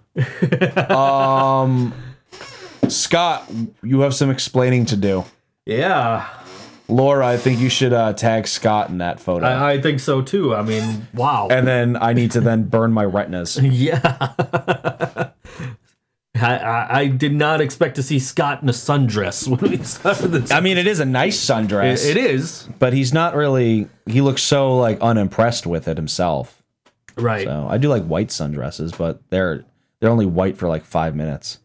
Scott, you have some explaining to do. Yeah. Laura, I think you should tag Scott in that photo. I think so too. I mean, wow. And then I need to burn my retinas. Yeah. I did not expect to see Scott in a sundress when we started this. I mean, it is a nice sundress. It is. But he's not really... He looks so, unimpressed with it himself. Right. So I do like white sundresses, but they're only white for, 5 minutes.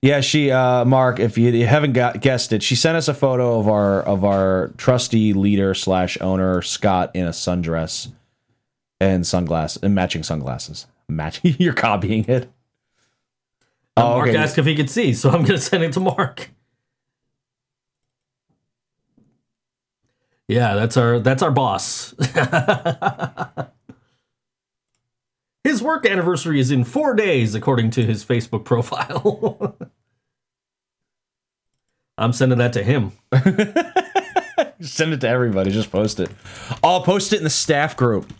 Yeah, she... Mark, if you haven't guessed it, she sent us a photo of our trusty leader / owner, Scott, in a sundress and sunglasses, and matching sunglasses. Matching. You're copying it. Mark asked if he could see, so I'm going to send it to Mark. Yeah, that's our boss. His work anniversary is in 4 days, according to his Facebook profile. I'm sending that to him. Send it to everybody. Just post it. I'll post it in the staff group.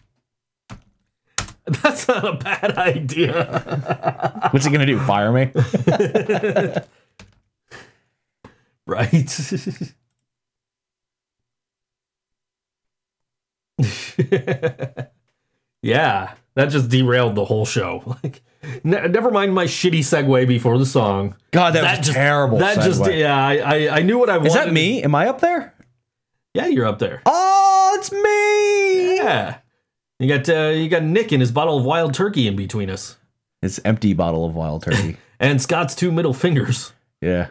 That's not a bad idea. What's he gonna do? Fire me? Right. Yeah, that just derailed the whole show. Never mind my shitty segue before the song. God, that was just terrible. That segue. I knew what I wanted. Is that me? Am I up there? Yeah, you're up there. Oh, it's me. Yeah. You got Nick and his bottle of wild turkey in between us. It's empty bottle of wild turkey. And Scott's two middle fingers. Yeah.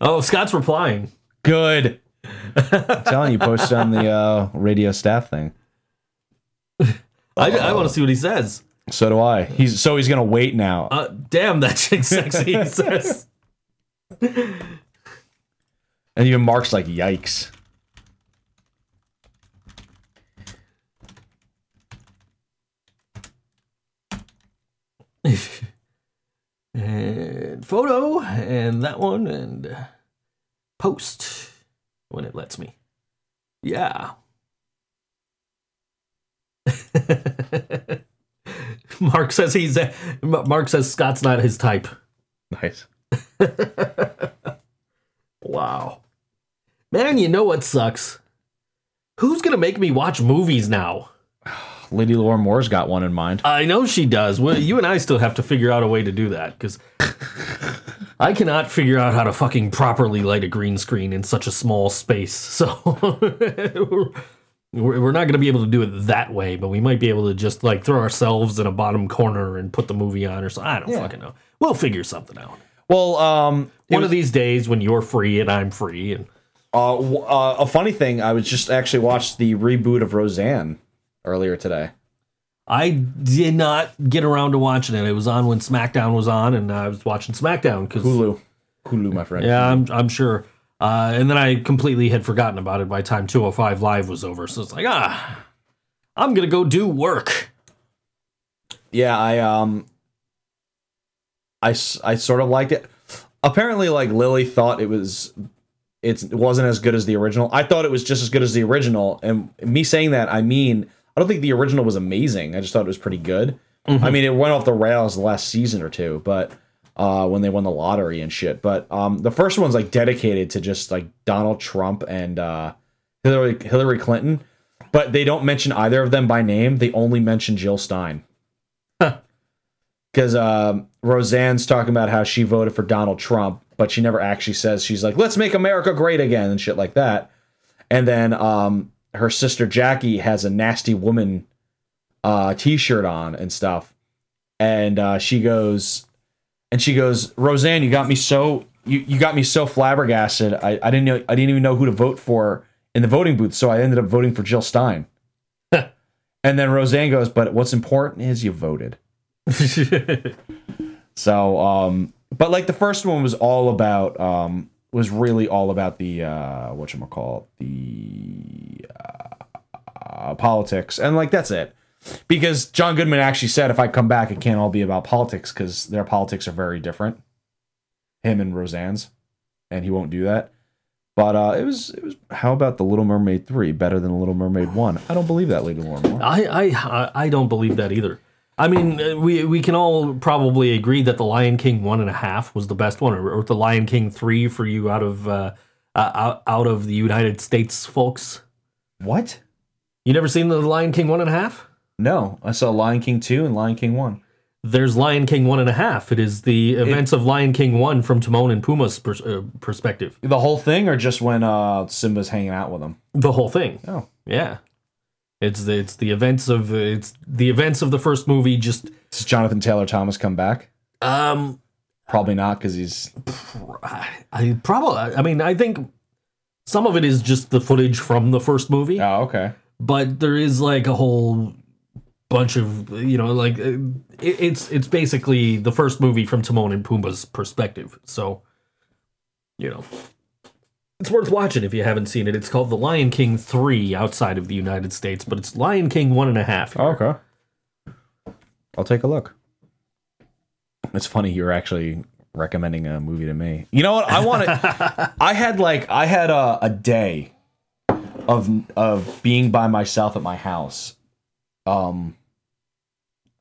Oh, Scott's replying. Good. I'm telling you, post on the radio staff thing. I want to see what he says. So do I. He's going to wait now. Damn, that chick's sexy, he says. And even Mark's like, yikes. And photo, and that one, and post when it lets me. Yeah. Mark says Scott's not his type. Nice. Wow. Man, you know what sucks? Who's gonna make me watch movies now? Lady Laura Moore's got one in mind. I know she does. Well, you and I still have to figure out a way to do that, because I cannot figure out how to fucking properly light a green screen in such a small space. So we're not going to be able to do it that way, but we might be able to just throw ourselves in a bottom corner and put the movie on or something. I don't fucking know. We'll figure something out. Well, one of these days when you're free and I'm free. And a funny thing, I was just actually watched the reboot of Roseanne earlier today. I did not get around to watching it. It was on when SmackDown was on, and I was watching SmackDown because Hulu, my friend. Yeah, I'm sure. And then I completely had forgotten about it by the time 205 Live was over. So it's I'm gonna go do work. Yeah, I sort of liked it. Apparently, Lily thought it wasn't as good as the original. I thought it was just as good as the original, and me saying that, I mean, I don't think the original was amazing. I just thought it was pretty good. Mm-hmm. I mean, it went off the rails the last season or two, but when they won the lottery and shit. But the first one's like dedicated to just like Donald Trump and Hillary Clinton, but they don't mention either of them by name. They only mention Jill Stein. Because Roseanne's talking about how she voted for Donald Trump, but she never actually says, she's like, let's make America great again and shit like that. And then her sister Jackie has a Nasty Woman t-shirt on and stuff. And she goes, Roseanne, you got me so flabbergasted. I didn't even know who to vote for in the voting booth, so I ended up voting for Jill Stein. And then Roseanne goes, but what's important is you voted. So but like the first one was all about the politics, and like that's it, because John Goodman actually said, if I come back it can't all be about politics, because their politics are very different, him and Roseanne's, and he won't do that. But it was. How about the Little Mermaid 3 better than the Little Mermaid 1? I don't believe that, Lady Lormore. I don't believe that either. I mean, we can all probably agree that The Lion King 1.5 was the best one, or The Lion King 3 for you out of the United States folks. What? You never seen The Lion King 1.5? No, I saw Lion King 2 and Lion King 1. There's Lion King 1.5. It is the events of Lion King 1 from Timon and Pumbaa's perspective. The whole thing, or just when Simba's hanging out with them? The whole thing. Oh, yeah. It's the events of the first movie. Just does Jonathan Taylor Thomas come back? Probably not, because he's. I think some of it is just the footage from the first movie. Oh, okay. But there is like a whole bunch of, you know, like it's basically the first movie from Timon and Pumbaa's perspective. So, you know. It's worth watching if you haven't seen it. It's called The Lion King 3 outside of the United States, but it's Lion King 1.5. Oh, okay. I'll take a look. It's funny you're actually recommending a movie to me. You know what? I want to... I had a day of being by myself at my house. I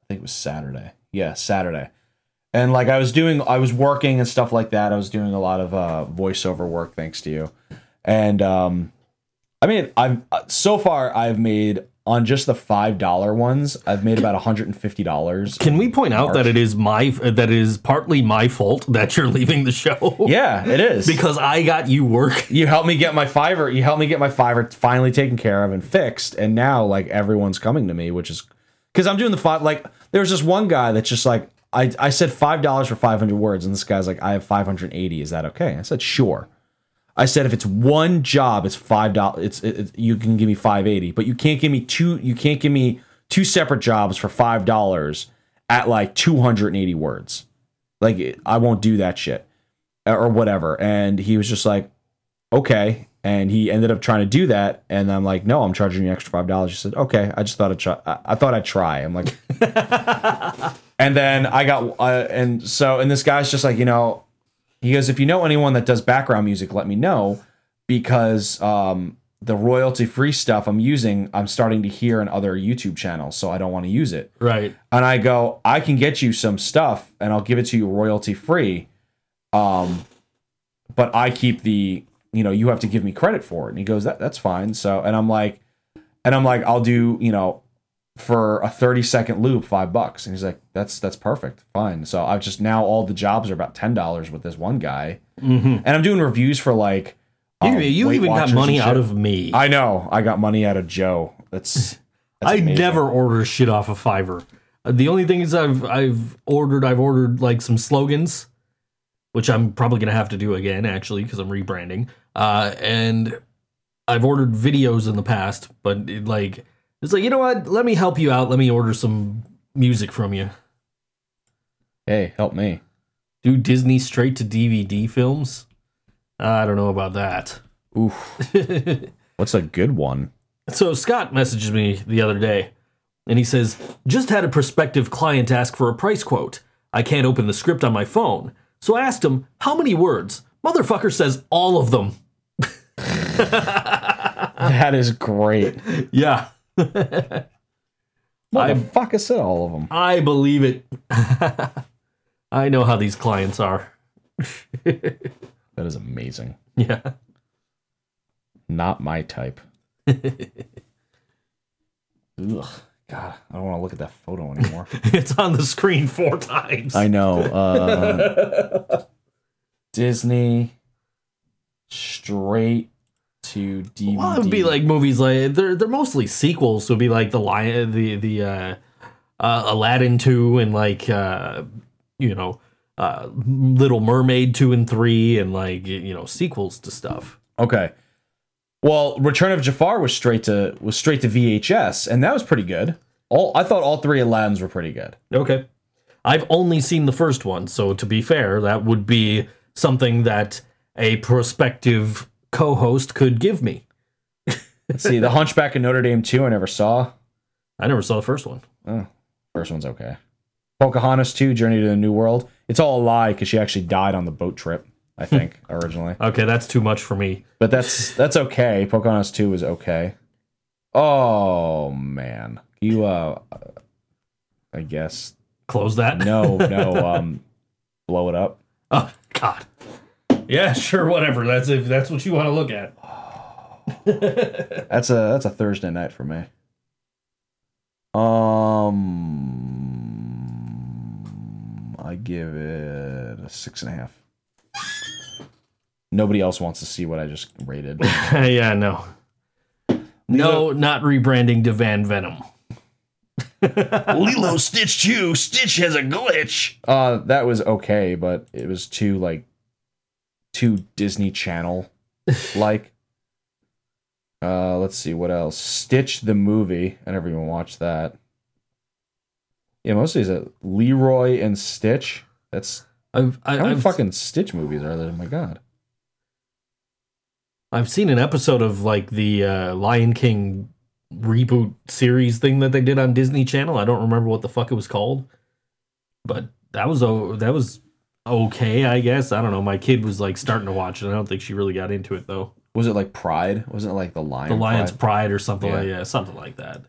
think it was Saturday. Yeah, Saturday. And like I was working and stuff like that. I was doing a lot of voiceover work, thanks to you. And I've made on just the $5 ones, I've made about $150. Can we point out that it is partly my fault that you're leaving the show? Yeah, it is. Because I got you work. You helped me get my Fiverr. Finally taken care of and fixed. And now like everyone's coming to me, which is because I'm doing the five. Like there's this one guy that's just like. I said $5 for 500 words, and this guy's like, I have 580. Is that okay? I said, sure. I said, if it's one job, it's $5. You can give me 580, but you can't give me two. You can't give me two separate jobs for $5 at like 280 words. Like I won't do that shit or whatever. And he was just like, okay. And he ended up trying to do that, and I'm like, no, I'm charging you an extra $5. He said, okay. I just thought I'd try. I thought I'd try. I'm like. And then I got, and this guy's just like, you know, he goes, if you know anyone that does background music, let me know, because the royalty free stuff I'm starting to hear in other YouTube channels, so I don't want to use it. Right. And I go, I can get you some stuff and I'll give it to you royalty free. But I keep the, you know, you have to give me credit for it. And he goes, that's fine. So, and I'm like, I'll do, you know, for a 30-second loop, $5. And he's like, that's perfect. Fine. So I've just now all the jobs are about $10 with this one guy. Mm-hmm. And I'm doing reviews for like, you even got money out of me. I know. I got money out of Joe. That's I amazing. Never order shit off of Fiverr. The only thing is I've ordered like some slogans, which I'm probably going to have to do again, actually, because I'm rebranding. And I've ordered videos in the past, but it's like, you know what? Let me help you out. Let me order some music from you. Hey, help me. Do Disney straight to DVD films? I don't know about that. Oof. What's a good one? So Scott messages me the other day, and he says, just had a prospective client ask for a price quote. I can't open the script on my phone. So I asked him, how many words? Motherfucker says all of them. That is great. Yeah. What the fuck is it, all of them? I believe it. I know how these clients are. That is amazing. Yeah. Not my type. Ugh. God, I don't want to look at that photo anymore. It's on the screen 4 times. I know. Disney straight to DVD. Well, it would be like movies like they're mostly sequels. So it'd be like the Aladdin 2 and like Little Mermaid 2 and 3 and like sequels to stuff. Okay. Well, Return of Jafar was straight to VHS, and that was pretty good. I thought all 3 Aladdins were pretty good. Okay. I've only seen the first one, so to be fair, that would be something that a prospective co-host could give me. Let's see, The Hunchback of Notre Dame 2 I never saw. I never saw the first one. Oh, first one's okay. Pocahontas 2, Journey to the New World. It's all a lie because she actually died on the boat trip. I think, originally. Okay, that's too much for me. But that's okay. Pocahontas 2 is okay. Oh, man. You, I guess... Close that? No, blow it up. Oh, God. Yeah, sure, whatever. That's if that's what you want to look at. That's a Thursday night for me. I give it a 6.5. Nobody else wants to see what I just rated. Yeah, no. No, not rebranding to Van Venom. Lilo stitched you. Stitch has a glitch. That was okay, but it was too Disney Channel like. Let's see what else. Stitch the movie. I never even watched that. Yeah, mostly is it Leroy and Stitch. That's how many fucking Stitch movies are there? Oh my God. I've seen an episode of like the Lion King reboot series thing that they did on Disney Channel. I don't remember what the fuck it was called, but that was okay, I guess. I don't know. My kid was like starting to watch it. I don't think she really got into it though. Was it like Pride? Wasn't it like the Lion's Pride or something? Yeah. Something like that.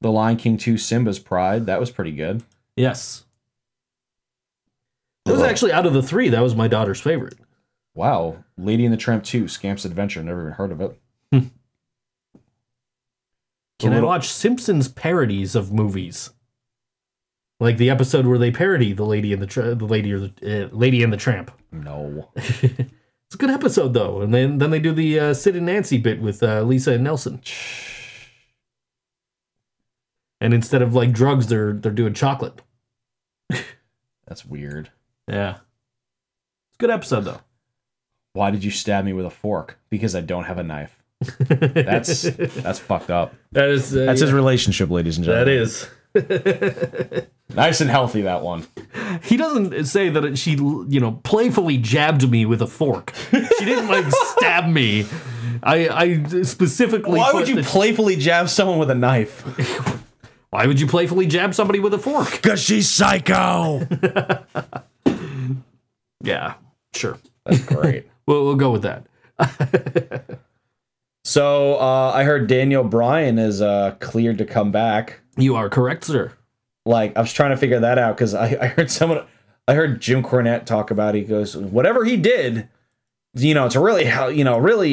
The Lion King 2, Simba's Pride. That was pretty good. Yes. It was actually out of the 3. That was my daughter's favorite. Wow, Lady and the Tramp 2, Scamp's Adventure. Never even heard of it. I watch Simpsons parodies of movies? Like the episode where they parody the Lady and the Lady and the Tramp. No, it's a good episode though. And then they do the Sid and Nancy bit with Lisa and Nelson. And instead of like drugs, they're doing chocolate. That's weird. Yeah, it's a good episode though. Why did you stab me with a fork? Because I don't have a knife. That's fucked up. That is that's his relationship, ladies and gentlemen. That is nice and healthy. That one. He doesn't say that she, playfully jabbed me with a fork. She didn't like stab me. I specifically. Why would you playfully jab someone with a knife? Why would you playfully jab somebody with a fork? Because she's psycho. Yeah, sure. That's great. We'll go with that. So I heard Daniel Bryan is cleared to come back. You are correct, sir. Like I was trying to figure that out because I heard Jim Cornette talk about it. He goes, whatever he did, to really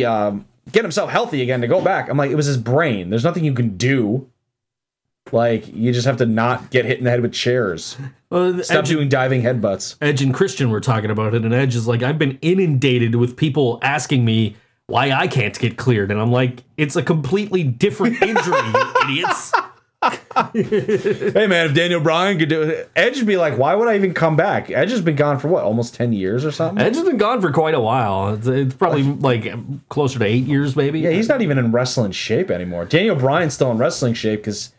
get himself healthy again to go back. I'm like, it was his brain. There's nothing you can do. Like, you just have to not get hit in the head with chairs. Well, stop doing diving headbutts. Edge and Christian were talking about it, and Edge is like, I've been inundated with people asking me why I can't get cleared. And I'm like, it's a completely different injury, you idiots. Hey, man, if Daniel Bryan could do it, Edge would be like, why would I even come back? Edge has been gone for, what, almost 10 years or something? Edge has been gone for quite a while. It's probably, like, closer to 8 years, maybe. Yeah, he's not even in wrestling shape anymore. Daniel Bryan's still in wrestling shape because...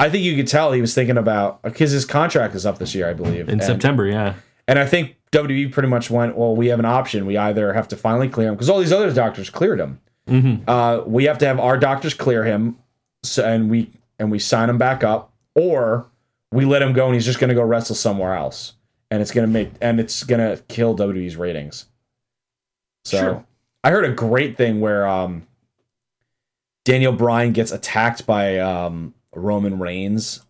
I think you could tell he was thinking about, because his contract is up this year, I believe. In September, yeah. And I think WWE pretty much went, well, we have an option. We either have to finally clear him, because all these other doctors cleared him. Mm-hmm. We have to have our doctors clear him, so, and we sign him back up, or we let him go and he's just going to go wrestle somewhere else. And it's going to kill WWE's ratings. So sure. I heard a great thing where Daniel Bryan gets attacked by... Roman Reigns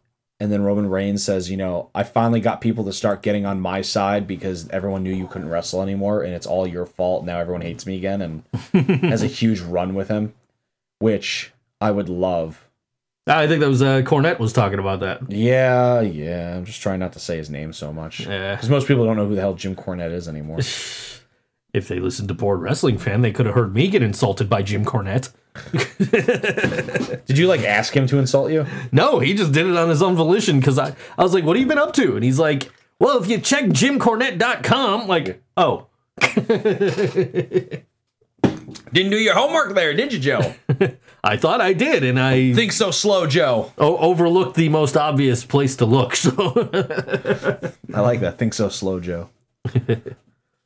And then Roman Reigns says, you know, I finally got people to start getting on my side because everyone knew you couldn't wrestle anymore and it's all your fault. Now everyone hates me again, and has a huge run with him, which I would love. I think that was Cornette was talking about that. Yeah. I'm just trying not to say his name so much. Yeah. Because most people don't know who the hell Jim Cornette is anymore. If they listened to Bored Wrestling Fan, they could have heard me get insulted by Jim Cornette. Did you, like, ask him to insult you? No, he just did it on his own volition, because I was like, what have you been up to? And he's like, well, if you check JimCornette.com, like, oh. Didn't do your homework there, did you, Joe? I thought I did, and I... Think so slow, Joe. Overlooked the most obvious place to look, so... I like that. Think so slow, Joe.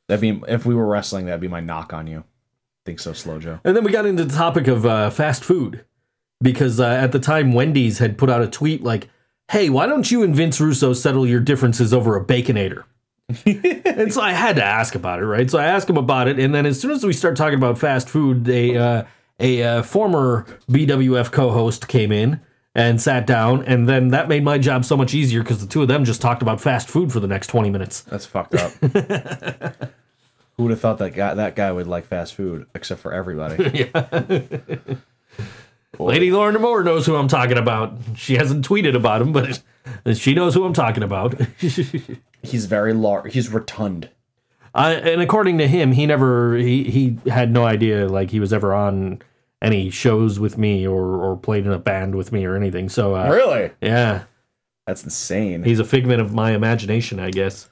That'd be, if we were wrestling, that'd be my knock on you. Think so slow, Joe. And then we got into the topic of fast food, because at the time, Wendy's had put out a tweet like, hey, why don't you and Vince Russo settle your differences over a Baconator? And so I had to ask about it, right? So I asked him about it, and then as soon as we start talking about fast food, a former BWF co-host came in and sat down, and then that made my job so much easier because the two of them just talked about fast food for the next 20 minutes. That's fucked up. Who would have thought that guy would like fast food, except for everybody? Lady Lauren Moore knows who I'm talking about. She hasn't tweeted about him, but she knows who I'm talking about. He's very large. He's rotund. And according to him, he had no idea, like, he was ever on any shows with me or played in a band with me or anything. So really? Yeah. That's insane. He's a figment of my imagination, I guess.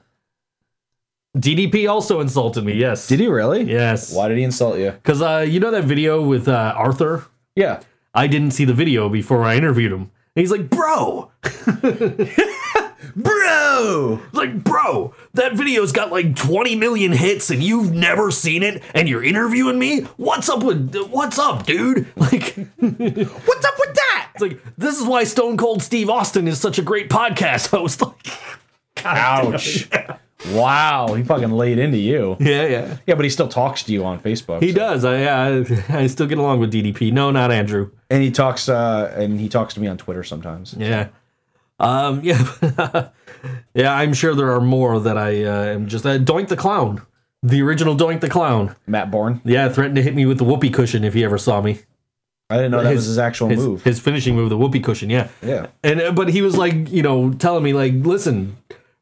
DDP also insulted me, yes. Did he really? Yes. Why did he insult you? Because you know that video with Arthur? Yeah. I didn't see the video before I interviewed him. And he's like, bro! Bro! Like, bro, that video's got like 20 million hits and you've never seen it and you're interviewing me? What's up, dude? Like, what's up with that? It's like, this is why Stone Cold Steve Austin is such a great podcast host. Like, ouch. Yeah. Wow, he fucking laid into you. Yeah, but he still talks to you on Facebook. He does. I still get along with DDP. No, not Andrew. And he talks. To me on Twitter sometimes. Yeah, yeah. I'm sure there are more that I am just Doink the Clown, the original Doink the Clown, Matt Bourne. Yeah, threatened to hit me with the whoopee cushion if he ever saw me. I didn't know that was his actual move. His finishing move, the whoopee cushion. Yeah. And but he was like, you know, telling me like, listen.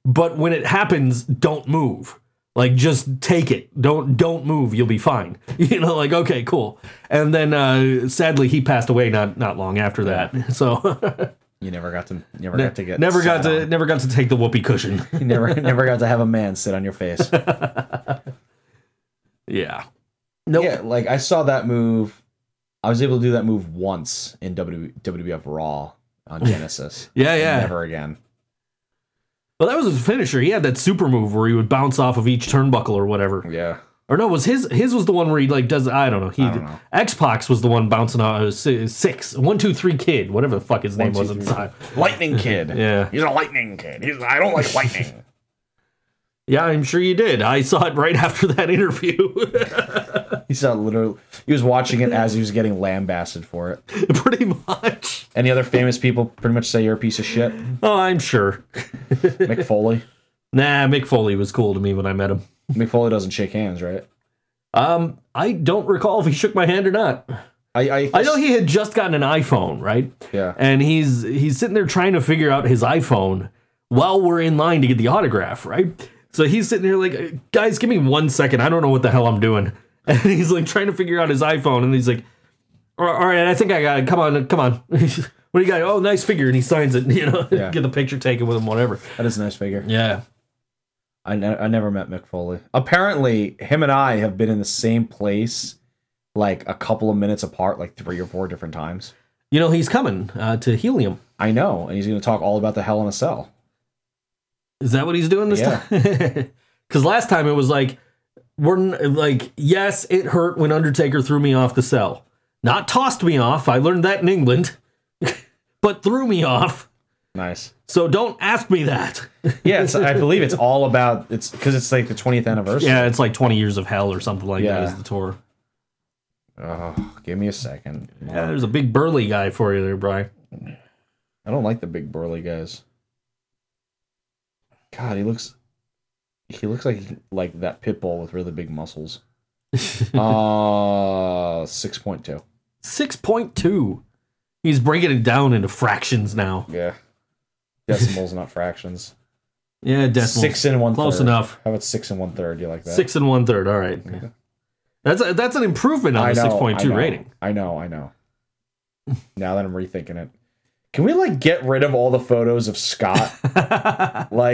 But when it happens, don't move. Like, just take it. Don't move. You'll be fine. You know, like, okay, cool. And then, sadly, he passed away not long after that. So you never got to take the whoopee cushion. You never got to have a man sit on your face. Yeah. Nope. Yeah, like I saw that move. I was able to do that move once in WWF Raw on Genesis. Yeah. Never again. Well, that was his finisher. He had that super move where he would bounce off of each turnbuckle or whatever. Yeah. Or no, was his was the one where he like does, I don't know. X-Pac was the one bouncing off 1, 2, 3 Kid, whatever the fuck his name was at the time. Lightning Kid. Yeah. He's a Lightning Kid. I don't like lightning. Yeah, I'm sure you did. I saw it right after that interview. He was watching it as he was getting lambasted for it. Pretty much. Any other famous people pretty much say you're a piece of shit? Oh, I'm sure. Mick Foley? Nah, Mick Foley was cool to me when I met him. Mick Foley doesn't shake hands, right? I don't recall if he shook my hand or not. I know he had just gotten an iPhone, right? Yeah. And he's sitting there trying to figure out his iPhone while we're in line to get the autograph, right? So he's sitting here like, guys, give me 1 second. I don't know what the hell I'm doing. And he's like trying to figure out his iPhone. And he's like, all right, I think I got it. Come on. What do you got? Oh, nice figure. And he signs it, you know, Get the picture taken with him, whatever. That is a nice figure. Yeah. I never met Mick Foley. Apparently, him and I have been in the same place like a couple of minutes apart, like 3 or 4 different times. You know, he's coming to Helium. I know. And he's going to talk all about the Hell in a Cell. Is that what he's doing this time? Because last time it was like, yes, it hurt when Undertaker threw me off the cell. Not tossed me off. I learned that in England. But threw me off. Nice. So don't ask me that. I believe it's all about, it's because it's like the 20th anniversary. Yeah, it's like 20 years of hell or something like that is the tour. Oh, give me a second. Yeah, there's a big burly guy for you there, Brian. I don't like the big burly guys. God, he looks like that pit bull with really big muscles. 6.2. 6.2. He's breaking it down into fractions now. Yeah. Decimals, not fractions. Yeah, decimals. 6 1/3. Close enough. How about 6 1/3? You like that? 6 1/3. All right. Yeah. That's an improvement on the 6.2 rating. I know. Now that I'm rethinking it. Can we, get rid of all the photos of Scott?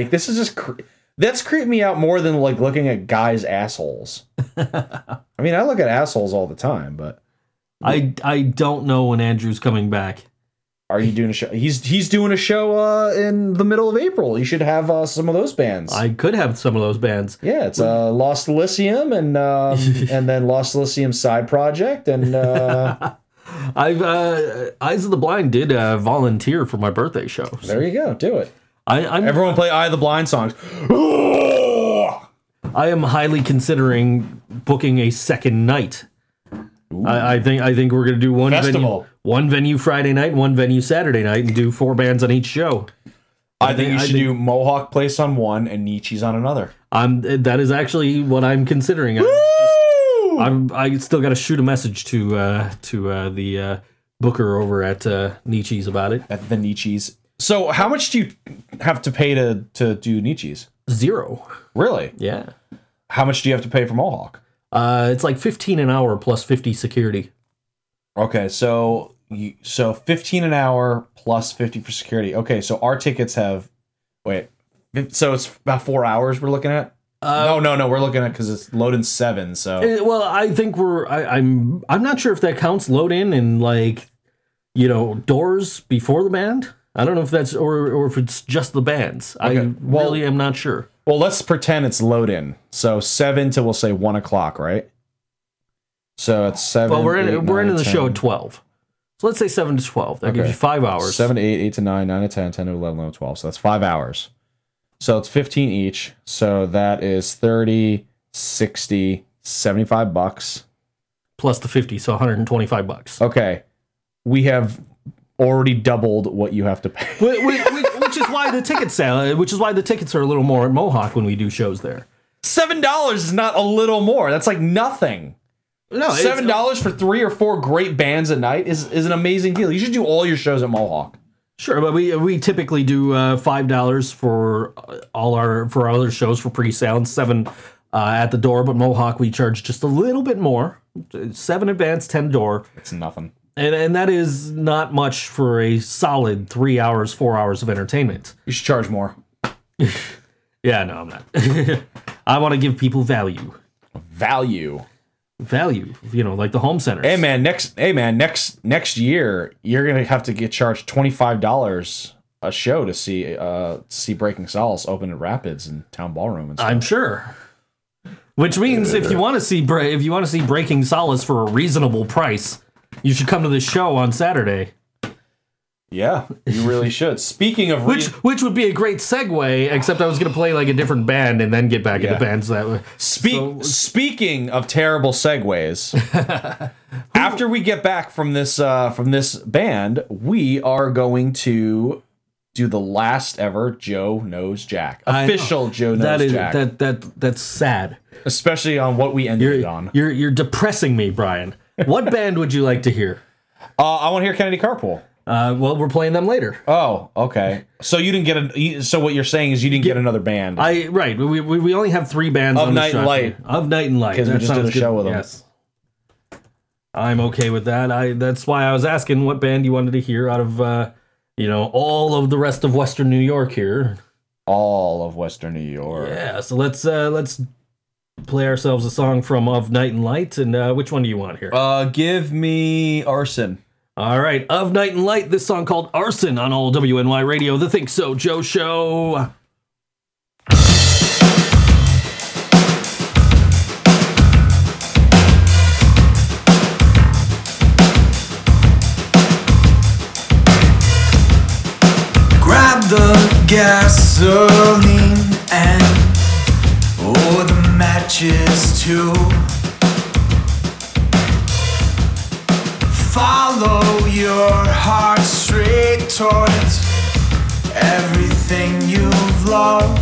This is just... That's creeped me out more than, looking at guys' assholes. I mean, I look at assholes all the time, but... I don't know when Andrew's coming back. Are you doing a show? He's doing a show in the middle of April. You should have some of those bands. I could have some of those bands. Yeah, it's Lost Elysium and and then Lost Elysium Side Project and... Eyes of the Blind did volunteer for my birthday show. So. There you go. Do it. Everyone play Eye of the Blind songs. I am highly considering booking a second night. I think we're going to do one festival. One venue Friday night, one venue Saturday night, and do four bands on each show. I think you should do Mohawk Place on one and Nietzsche's on another. That is actually what I'm considering. I still got to shoot a message to the booker over at Nietzsche's about it. At the Nietzsche's. So how much do you have to pay to do Nietzsche's? $0. Really? Yeah. How much do you have to pay for Mohawk? It's like $15 an hour plus $50 security. Okay, so $15 an hour plus $50 for security. Okay, so our tickets have... Wait, so it's about 4 hours we're looking at? No, we're looking at because it's load in 7. So I think we're. I'm not sure if that counts load in and doors before the band. I don't know if that's or if it's just the bands. Okay. I really am not sure. Well, let's pretend it's load in. So 7 till we'll say 1 o'clock, right? So it's 7. Well, we're in the show at 12. So let's say 7 to 12. That gives you 5 hours. 7 to 8, 8 to 9, 9 to 10, 10 to 11, 11 to 12. So that's 5 hours. So it's 15 each. So that is 30, 60, $75. Plus the 50, so $125. Okay. We have already doubled what you have to pay. Which is why the tickets are a little more at Mohawk when we do shows there. $7 is not a little more. That's like nothing. No, $7 for 3 or 4 great bands a night is an amazing deal. You should do all your shows at Mohawk. Sure, but we typically do $5 for all our other shows for pre-sale and $7 at the door. But Mohawk we charge just a little bit more, $7 advance, $10 door. It's nothing, and that is not much for a solid 3 hours, 4 hours of entertainment. You should charge more. Yeah, no, I'm not. I want to give people value. Value, like the home centers. Hey man, next year you're gonna have to get charged $25 a show to see Breaking Solace open at Rapids and Town Ballroom and stuff. I'm sure. Which means if you want to see Breaking Solace for a reasonable price, you should come to this show on Saturday. Yeah, you really should. Speaking of which would be a great segue, except I was going to play a different band and then get back into bands that way. Speaking of terrible segues, after we get back from this band, we are going to do the last ever Joe Knows Jack. Official Joe Knows Jack. That's sad. Especially on what we ended it on. You're depressing me, Brian. What band would you like to hear? I want to hear Kennedy Carpool. We're playing them later. Oh, okay. So you didn't get so what you're saying is you didn't get another band. Right. We only have 3 bands on the show. Of Night and Light. Because we just did a show with them. Yes. I'm okay with that. That's why I was asking what band you wanted to hear out of, all of the rest of Western New York here. All of Western New York. Yeah. So let's play ourselves a song from Of Night and Light. And which one do you want here? Give me Arson. All right, Of Night and Light, this song called Arson on all WNY Radio, the ThinkSoJoE Show. Grab the gasoline and the matches too. Follow your heart straight towards everything you've loved.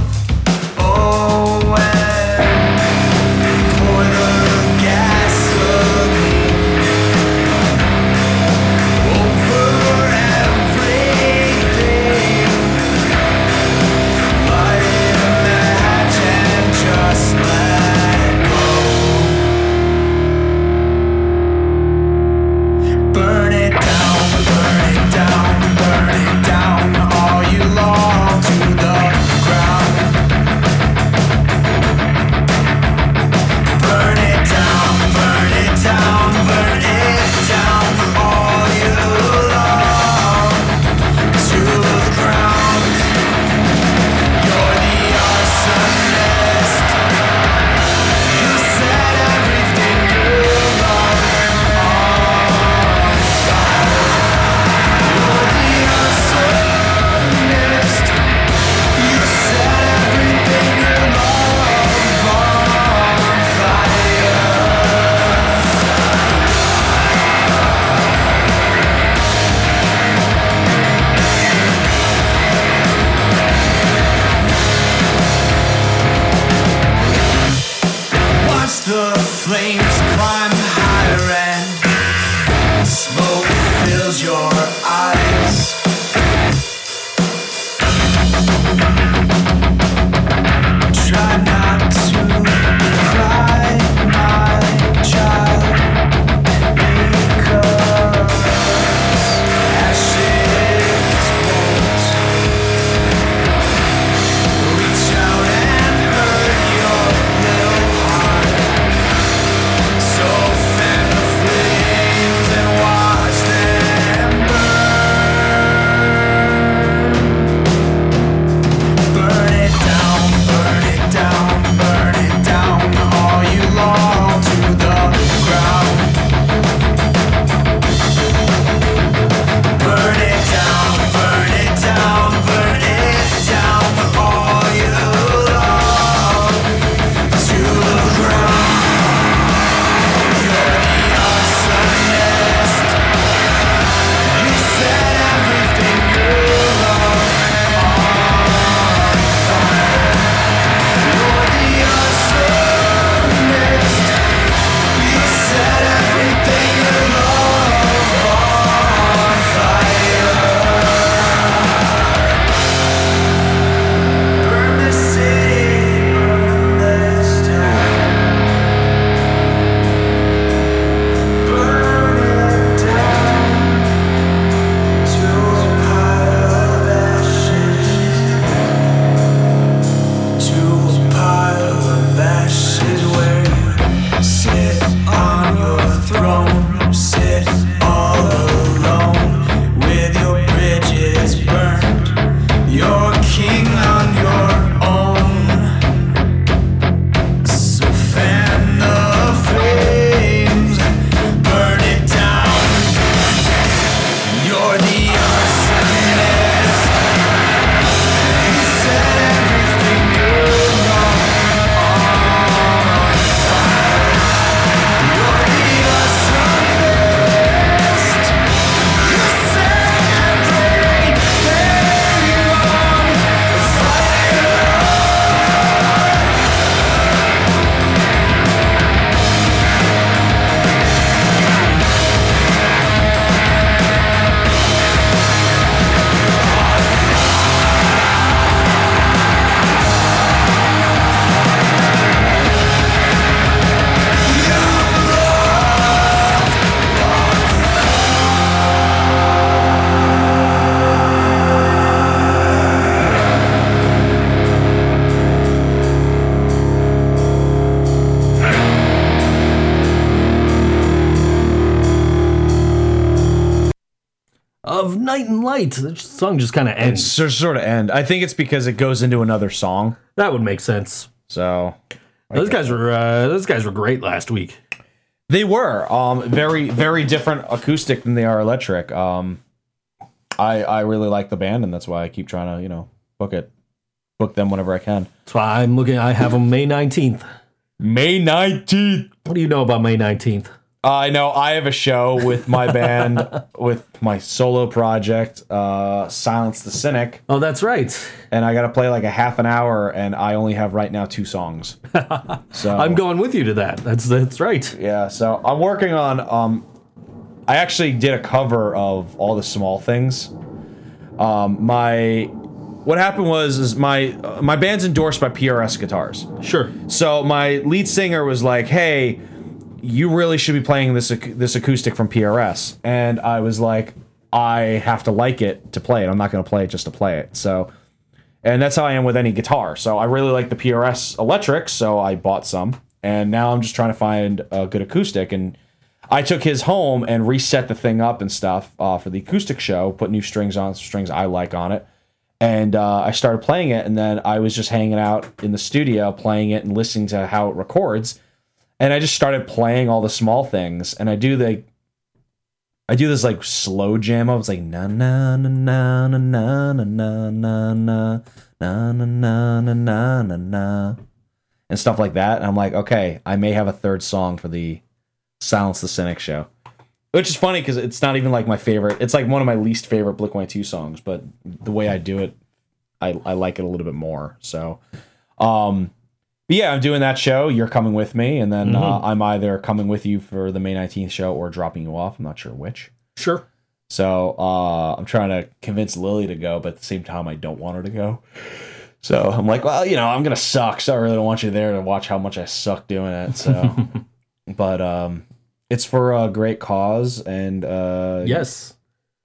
Of Night and Light. The song just kind of ends. It sort of ends. I think it's because it goes into another song. That would make sense. So those guys were great last week. They were very, very different acoustic than they are electric. I really like the band, and that's why I keep trying to book them whenever I can. That's why I'm looking. I have them May 19th. May 19th. What do you know about May 19th? I know I have a show with my band, with my solo project, Silence the Cynic. Oh, that's right. And I got to play like a half an hour, and I only have right now 2 songs. So I'm going with you to that. That's right. Yeah, so I'm working on... I actually did a cover of All the Small Things. What happened was my band's endorsed by PRS Guitars. Sure. So my lead singer was like, hey... you really should be playing this acoustic from PRS. And I was like, I have to like it to play it. I'm not going to play it just to play it. So, and that's how I am with any guitar. So I really like the PRS electric, so I bought some. And now I'm just trying to find a good acoustic. And I took his home and reset the thing up and stuff for the acoustic show, put new strings on, strings I like on it. And I started playing it, and then I was just hanging out in the studio playing it and listening to how it records. And I just started playing All the Small Things, and I do this like slow jam. I was like na na na na na na na na na na na na na na na, and stuff like that. And I'm like, okay, I may have a third song for the Silence the Cynic show, which is funny because it's not even like my favorite. It's like one of my least favorite Blink-182 songs, but the way I do it, I like it a little bit more. So, but yeah, I'm doing that show. You're coming with me, and then I'm either coming with you for the May 19th show or dropping you off. I'm not sure which. Sure. So I'm trying to convince Lily to go, but at the same time, I don't want her to go. So I'm like, well, you know, I'm going to suck, so I really don't want you there to watch how much I suck doing it. So, but it's for a great cause, and yes.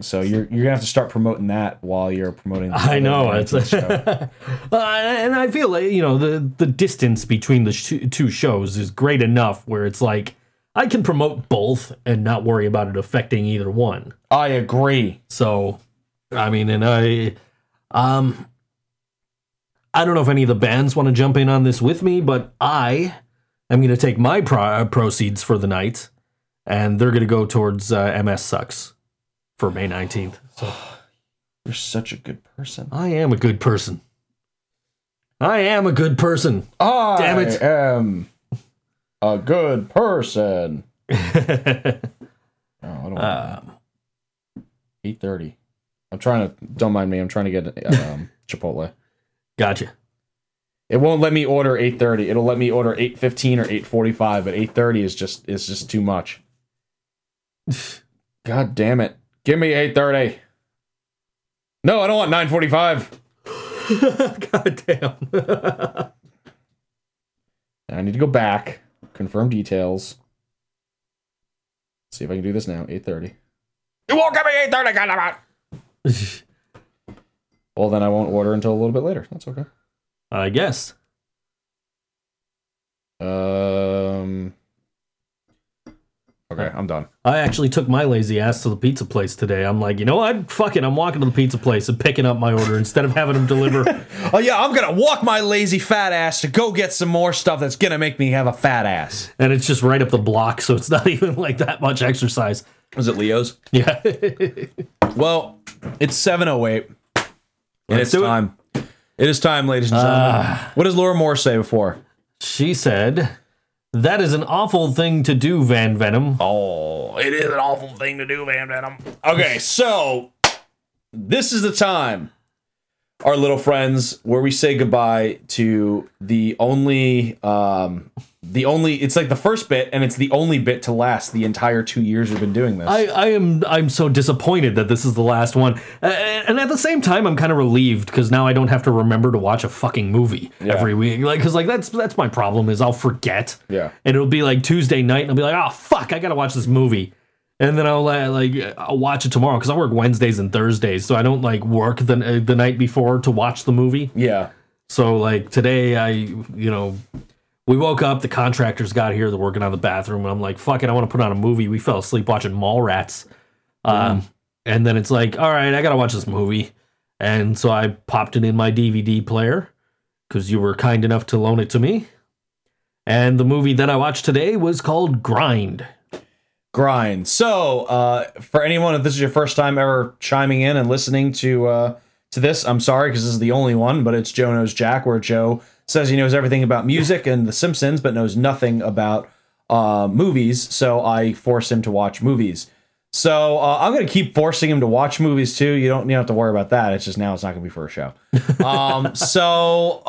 So you're gonna have to start promoting that while you're promoting. I know it's a show, and I feel like, you know, the distance between the two shows is great enough where it's like I can promote both and not worry about it affecting either one. I agree. So, I mean, and I don't know if any of the bands want to jump in on this with me, but I am gonna take my proceeds for the night, and they're gonna go towards MS Sucks. For May 19th. So. You're such a good person. I am a good person. I am a good person. Damn it. I am a good person. Oh, I don't 8:30. I'm trying to, don't mind me, I'm trying to get Chipotle. Gotcha. It won't let me order 8:30. It'll let me order 8:15 or 8:45, but 8:30 is just too much. God damn it. Give me 8:30. No, I don't want 9:45. God damn. I need to go back, confirm details. See if I can do this now. 8:30. You won't give me 8:30. God damn it. Well, then I won't order until a little bit later. That's okay. I guess. Okay, I'm done. I actually took my lazy ass to the pizza place today. I'm like, you know what? Fuck it. I'm walking to the pizza place and picking up my order instead of having them deliver. Oh, yeah, I'm going to walk my lazy fat ass to go get some more stuff that's going to make me have a fat ass. And it's just right up the block, so it's not even like that much exercise. Was it Leo's? Yeah. Well, it's 7:08. And it's time. It is time, ladies and gentlemen. What does Laura Moore say before? She said... that is an awful thing to do, Van Venom. Oh, it is an awful thing to do, Van Venom. Okay, so this is the time, our little friends, where we say goodbye to the only. It's like the first bit, and it's the only bit to last the entire 2 years we've been doing this. I'm so disappointed that this is the last one, and at the same time, I'm kind of relieved because now I don't have to remember to watch a fucking movie every week. Like, because like that's my problem is I'll forget. Yeah, and it'll be like Tuesday night, and I'll be like, oh fuck, I gotta watch this movie, and then I'll watch it tomorrow because I work Wednesdays and Thursdays, so I don't like work the night before to watch the movie. Yeah. So like today, we woke up, the contractors got here, they're working on the bathroom, and I'm like, fuck it, I want to put on a movie. We fell asleep watching Mallrats. And then it's like, all right, I got to watch this movie. And so I popped it in my DVD player, because you were kind enough to loan it to me. And the movie that I watched today was called Grind. Grind. So, for anyone, if this is your first time ever chiming in and listening to this, I'm sorry, because this is the only one, but it's Joe Knows Jack, where Joe... says he knows everything about music and The Simpsons, but knows nothing about movies, so I force him to watch movies. So I'm going to keep forcing him to watch movies, too. You don't have to worry about that. It's just now it's not going to be for a show. So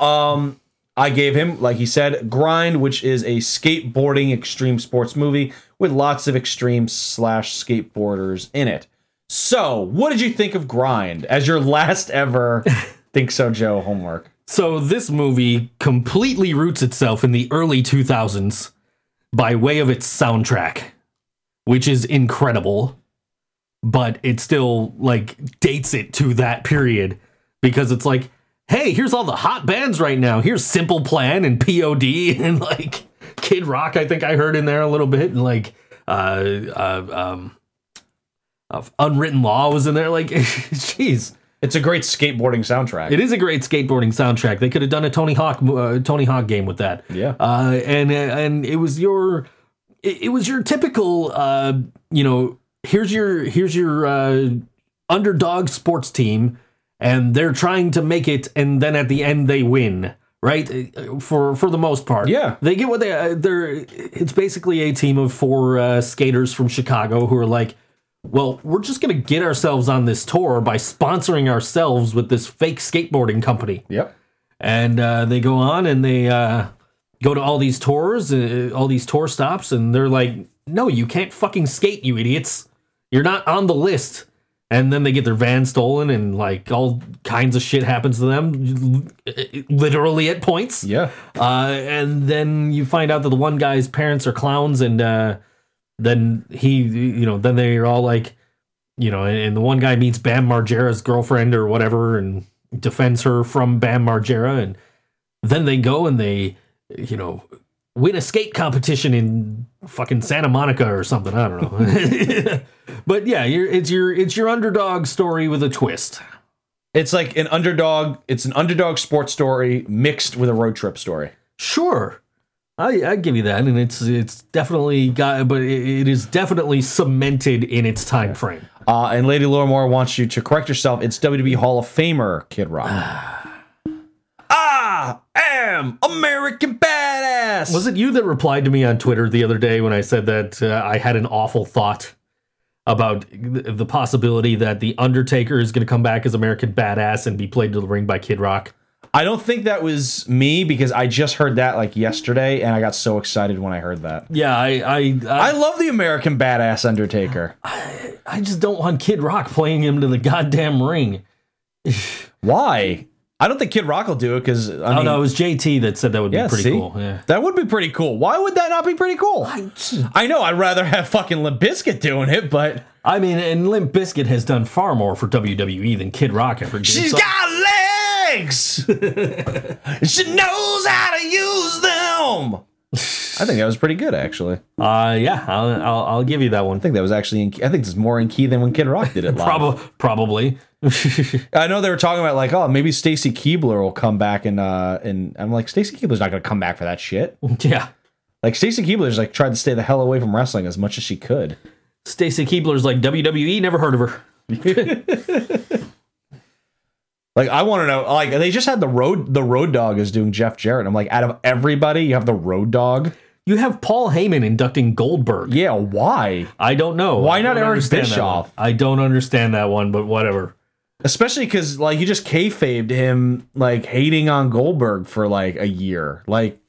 I gave him, like he said, Grind, which is a skateboarding extreme sports movie with lots of extreme/skateboarders in it. So what did you think of Grind as your last ever Think So Joe homework? So this movie completely roots itself in the early 2000s by way of its soundtrack, which is incredible, but it still like dates it to that period because it's like, hey, here's all the hot bands right now. Here's Simple Plan and POD and like Kid Rock. I think I heard in there a little bit, and like Unwritten Law was in there. Like, jeez, it's a great skateboarding soundtrack. It is a great skateboarding soundtrack. They could have done a Tony Hawk game with that. Yeah, and it was your. It was your typical, here's your underdog sports team, and they're trying to make it, and then at the end they win, right? For the most part, yeah, they get what they're. It's basically a team of four skaters from Chicago who are like, well, we're just gonna get ourselves on this tour by sponsoring ourselves with this fake skateboarding company. Yep, and they go on and they. Go to all these tours, all these tour stops, and they're like, no, you can't fucking skate, you idiots. You're not on the list. And then they get their van stolen, and like all kinds of shit happens to them, literally at points. Yeah. And then you find out that the one guy's parents are clowns, and then they're all like, and the one guy meets Bam Margera's girlfriend or whatever and defends her from Bam Margera. And then they go and they... win a skate competition in fucking Santa Monica or something. I don't know. But yeah, it's your underdog story with a twist. It's like an underdog. It's an underdog sports story mixed with a road trip story. Sure. I give you that. And it's definitely got, but it is definitely cemented in its time frame. And Lady Lorimore wants you to correct yourself. It's WWE Hall of Famer Kid Rock. American Badass. Was it you that replied to me on Twitter the other day when I said that I had an awful thought about the possibility that The Undertaker is going to come back as American Badass and be played to the ring by Kid Rock? I don't think that was me, because I just heard that like yesterday, and I got so excited when I heard that. Yeah, I love the American Badass Undertaker. I just don't want Kid Rock playing him to the goddamn ring. Why? I don't think Kid Rock will do it because... No, it was JT that said that would be pretty cool. Yeah. That would be pretty cool. Why would that not be pretty cool? I know, I'd rather have fucking Limp Bizkit doing it, but... I mean, and Limp Bizkit has done far more for WWE than Kid Rock ever did. She's got legs! She knows how to use them! I think that was pretty good, actually. Yeah, I'll give you that one. I think that was actually... I think it's more in key than when Kid Rock did it live. Probably. I know they were talking about like, oh, maybe Stacy Keibler will come back, and I'm like, Stacy Keibler's not gonna come back for that shit. Yeah, like Stacy Keibler's like tried to stay the hell away from wrestling as much as she could. Stacy Keibler's like WWE, never heard of her. Like I want to know, like they just had the Road Dogg is doing Jeff Jarrett. I'm like, out of everybody, you have the Road Dogg. You have Paul Heyman inducting Goldberg. Yeah, why? I don't know. Why not Eric Bischoff? I don't understand that one, but whatever. Especially because, like, you just kayfabed him, like, hating on Goldberg for, like, a year. Like,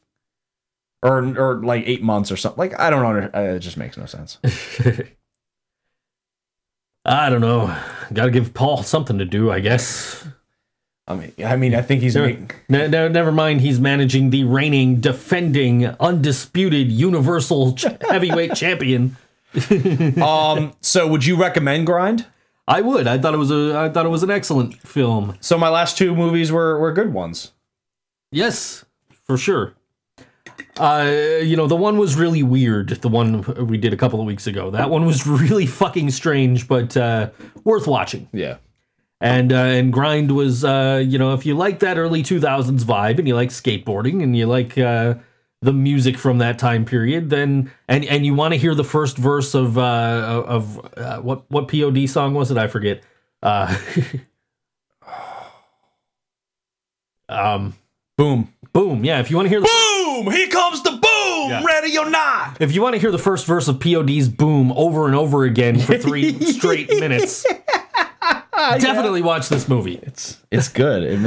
or like, 8 months or something. Like, I don't know. It just makes no sense. I don't know. Gotta give Paul something to do, I guess. I mean, I think he's... No, never mind. He's managing the reigning, defending, undisputed, universal heavyweight champion. So, would you recommend Grind? I would. I thought it was an excellent film. So my last two movies were good ones. Yes, for sure. The one was really weird. The one we did a couple of weeks ago. That one was really fucking strange, but worth watching. Yeah. And Grind was, if you like that early 2000s vibe and you like skateboarding and you like the music from that time period, then and you want to hear the first verse of what POD song was it? I forget. Boom, boom. Yeah, if you want to hear the boom, here comes the boom. ready or not. If you want to hear the first verse of POD's Boom over and over again for 3 straight minutes, definitely watch this movie. It's good. I'm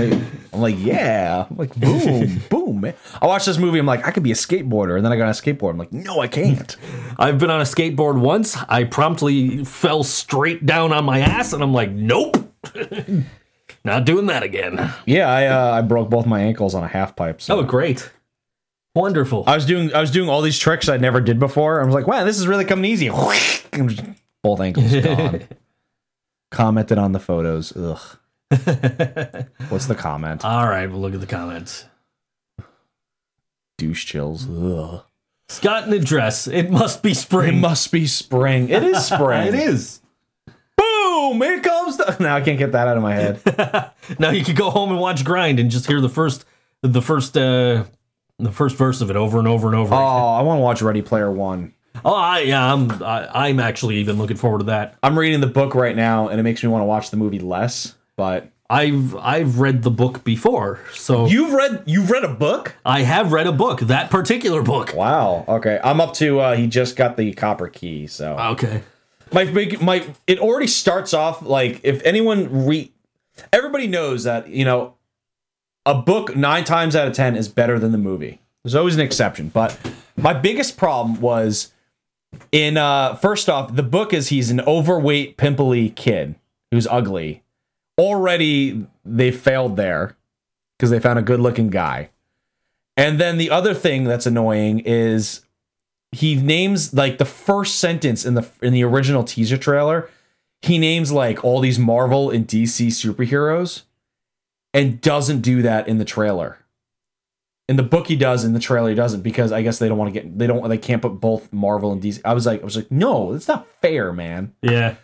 like, boom, boom, man. I watched this movie. I'm like, I could be a skateboarder. And then I got on a skateboard. I'm like, no, I can't. I've been on a skateboard once. I promptly fell straight down on my ass. And I'm like, nope. Not doing that again. Yeah, I broke both my ankles on a half pipe. So. Oh, great. Wonderful. I was doing all these tricks I never did before. I was like, wow, this is really coming easy. Both ankles gone. Commented on the photos. Ugh. What's the comment? All right, we'll look at the comments. Douche chills. Ugh. Scott in the dress. It must be spring. It must be spring. It is spring. It is. Boom! Here comes the... No, I can't get that out of my head. Now you could go home and watch Grind and just hear the first verse of it over and over and over. Oh, I want to watch Ready Player One. Oh, I'm actually even looking forward to that. I'm reading the book right now, and it makes me want to watch the movie less. But I've read the book before, so you've read a book. I have read a book, that particular book. Wow. Okay, I'm up to he just got the copper key. So okay, my it already starts off like if anyone everybody knows that a book 9 times out of 10 is better than the movie. There's always an exception, but my biggest problem was. In first off, the book is he's an overweight, pimply kid who's ugly. Already, they failed there because they found a good-looking guy. And then the other thing that's annoying is he names like the first sentence in the original teaser trailer. He names like all these Marvel and DC superheroes, and doesn't do that in the trailer. In the book he does, in the trailer he doesn't, because I guess they don't want to get they can't put both Marvel and DC. I was like, no, it's not fair, man. Yeah.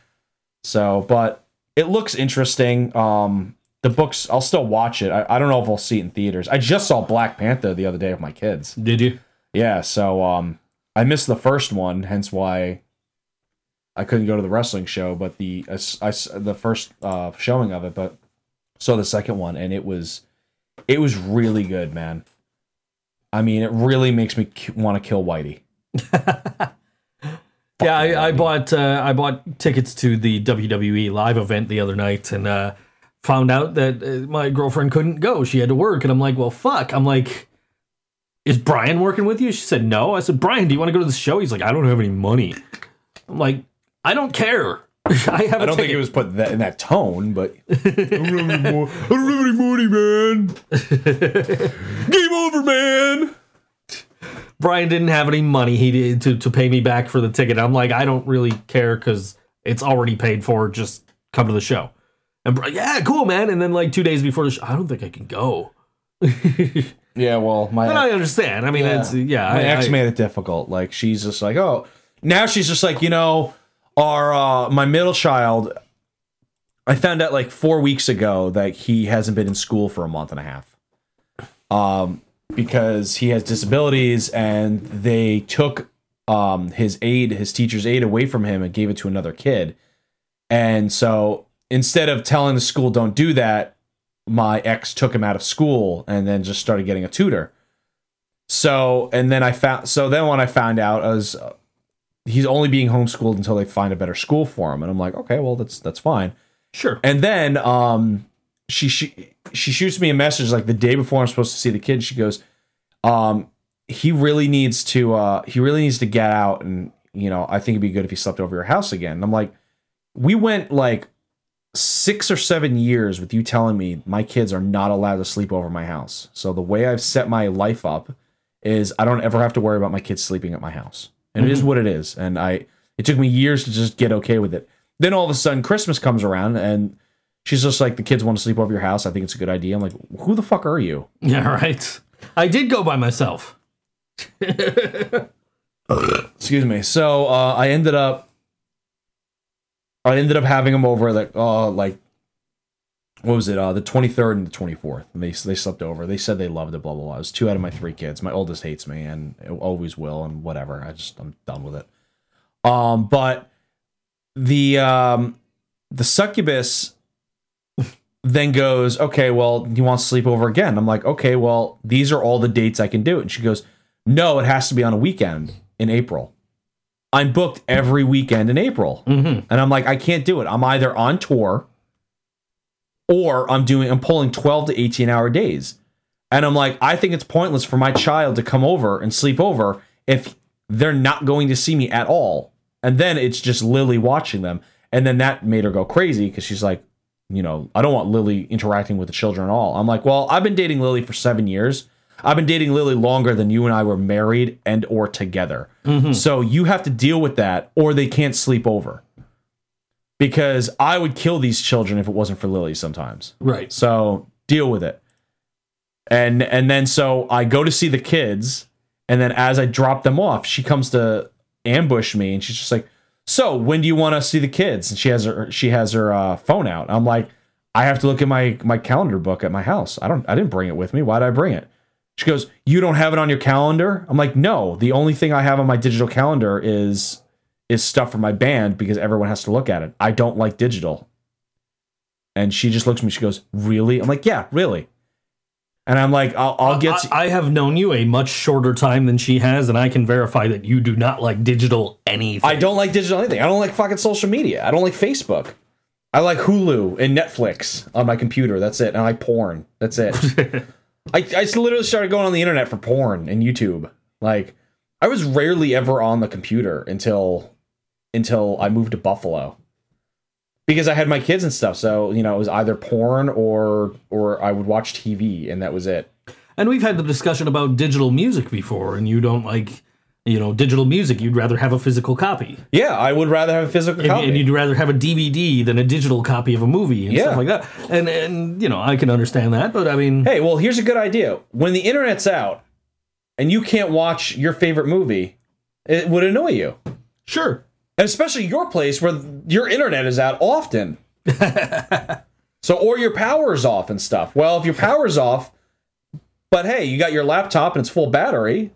So, but it looks interesting. The books, I'll still watch it. I don't know if I'll see it in theaters. I just saw Black Panther the other day with my kids. Did you? Yeah. So I missed the first one, hence why I couldn't go to the wrestling show. But the first showing of it, but saw the second one, and it was really good, man. I mean, it really makes me want to kill Whitey. Yeah, I bought tickets to the WWE live event the other night and found out that my girlfriend couldn't go. She had to work, and I'm like, well, fuck. I'm like, is Brian working with you? She said, no. I said, Brian, do you want to go to the show? He's like, I don't have any money. I'm like, I don't care. I don't think it was put in that tone, but I don't have any money, man. Game over, man. Brian didn't have any money to pay me back for the ticket. I'm like, I don't really care because it's already paid for. Just come to the show. And Brian, yeah, cool, man. And then like 2 days before the show, I don't think I can go. Yeah, well, my. But I understand. I mean, yeah. My ex made it difficult. Like she's just like, oh, now she's just like, Our my middle child, I found out like 4 weeks ago that he hasn't been in school for a month and a half, because he has disabilities, and they took his teacher's aide away from him and gave it to another kid. And so instead of telling the school don't do that, my ex took him out of school and then just started getting a tutor. So then when I found out, I was. He's only being homeschooled until they find a better school for him. And I'm like, okay, well, that's fine. Sure. And then she shoots me a message like the day before I'm supposed to see the kid. She goes, he really needs to get out. And, I think it'd be good if he slept over your house again. And I'm like, we went like 6 or 7 years with you telling me my kids are not allowed to sleep over my house. So the way I've set my life up is I don't ever have to worry about my kids sleeping at my house. And it is what it is. And it took me years to just get okay with it. Then all of a sudden Christmas comes around and she's just like, the kids want to sleep over your house. I think it's a good idea. I'm like, who the fuck are you? Yeah, right. I did go by myself. Excuse me. So I ended up having them over the 23rd and the 24th. And they slept over. They said they loved it, blah, blah, blah. It was 2 out of my 3 kids. My oldest hates me and always will and whatever. I'm done with it. But the succubus then goes, okay, well, he wants to sleep over again. I'm like, okay, well, these are all the dates I can do. And she goes, No, it has to be on a weekend in April. I'm booked every weekend in April. Mm-hmm. And I'm like, I can't do it. I'm either on tour or I'm pulling 12 to 18 hour days. And I'm like, I think it's pointless for my child to come over and sleep over if they're not going to see me at all. And then it's just Lily watching them. And then that made her go crazy because she's like, you know, I don't want Lily interacting with the children at all. I'm like, well, I've been dating Lily for 7 years. I've been dating Lily longer than you and I were married and or together. Mm-hmm. So you have to deal with that or they can't sleep over. Because I would kill these children if it wasn't for Lily sometimes. Right. So deal with it. And then so I go to see the kids. And then as I drop them off, she comes to ambush me. And she's just like, so when do you want to see the kids? And she has her phone out. I'm like, I have to look at my calendar book at my house. I didn't bring it with me. Why did I bring it? She goes, you don't have it on your calendar? I'm like, no, the only thing I have on my digital calendar is stuff for my band because everyone has to look at it. I don't like digital. And she just looks at me. She goes, really? I'm like, yeah, really. And I'm like, I'll get to... I have known you a much shorter time than she has, and I can verify that you do not like digital anything. I don't like digital anything. I don't like fucking social media. I don't like Facebook. I like Hulu and Netflix on my computer. That's it. And I like porn. That's it. I literally started going on the internet for porn and YouTube. Like, I was rarely ever on the computer until I moved to Buffalo because I had my kids and stuff. So, you know, it was either porn or I would watch TV and that was it. And we've had the discussion about digital music before, and you don't like, you know, digital music. You'd rather have a physical copy. Yeah, I would rather have a physical copy. And you'd rather have a DVD than a digital copy of a movie and stuff like that. And you know, I can understand that, but I mean... Hey, well, here's a good idea. When the internet's out and you can't watch your favorite movie, it would annoy you. Sure. And especially your place where your internet is out often. So, or your power's off and stuff. Well, if your power's off, but hey, you got your laptop and it's full battery...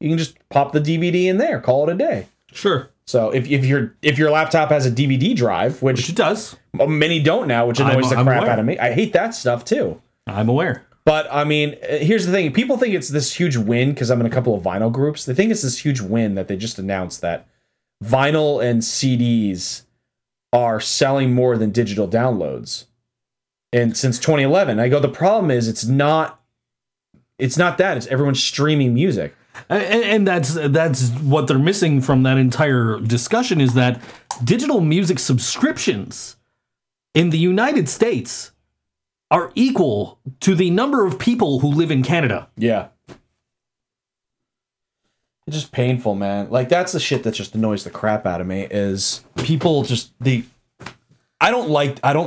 You can just pop the DVD in there, call it a day. Sure. So if your laptop has a DVD drive, which it does, many don't now, which annoys the crap out of me. I hate that stuff too. I'm aware. But I mean, here's the thing: people think it's this huge win because I'm in a couple of vinyl groups. They think it's this huge win that they just announced that vinyl and CDs are selling more than digital downloads, and since 2011, I go. The problem is it's not that. It's everyone's streaming music. And that's what they're missing from that entire discussion is that digital music subscriptions in the United States are equal to the number of people who live in Canada. Yeah. It's just painful, man. Like, that's the shit that just annoys the crap out of me is people just I don't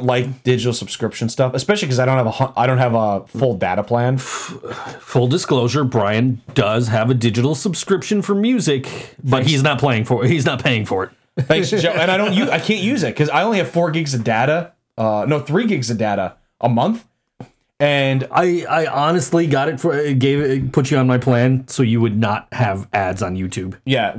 like digital subscription stuff, especially because I don't have a full data plan. Full disclosure: Brian does have a digital subscription for music, but Thanks. He's not playing for it. He's not paying for it. Thanks, Joe. And I can't use it because I only have 4 gigs of data. 3 gigs of data a month. And I honestly got it put you on my plan so you would not have ads on YouTube. Yeah,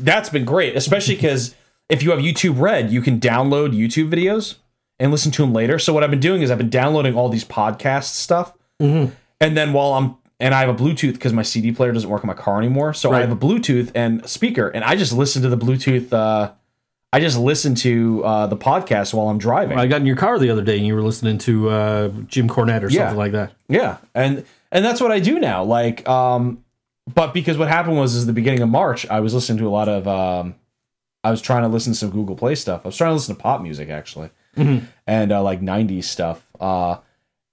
that's been great, especially because. If you have YouTube Red, you can download YouTube videos and listen to them later. So what I've been doing is I've been downloading all these podcast stuff. Mm-hmm. And then I have a Bluetooth because my CD player doesn't work in my car anymore. So right. I have a Bluetooth and a speaker and I just listen to the Bluetooth. I just listen to the podcast while I'm driving. I got in your car the other day and you were listening to Jim Cornette or something like that. Yeah. And that's what I do now. Like, but because what happened was the beginning of March, I was listening to a lot of, I was trying to listen to some Google Play stuff. I was trying to listen to pop music, actually, and like 90s stuff.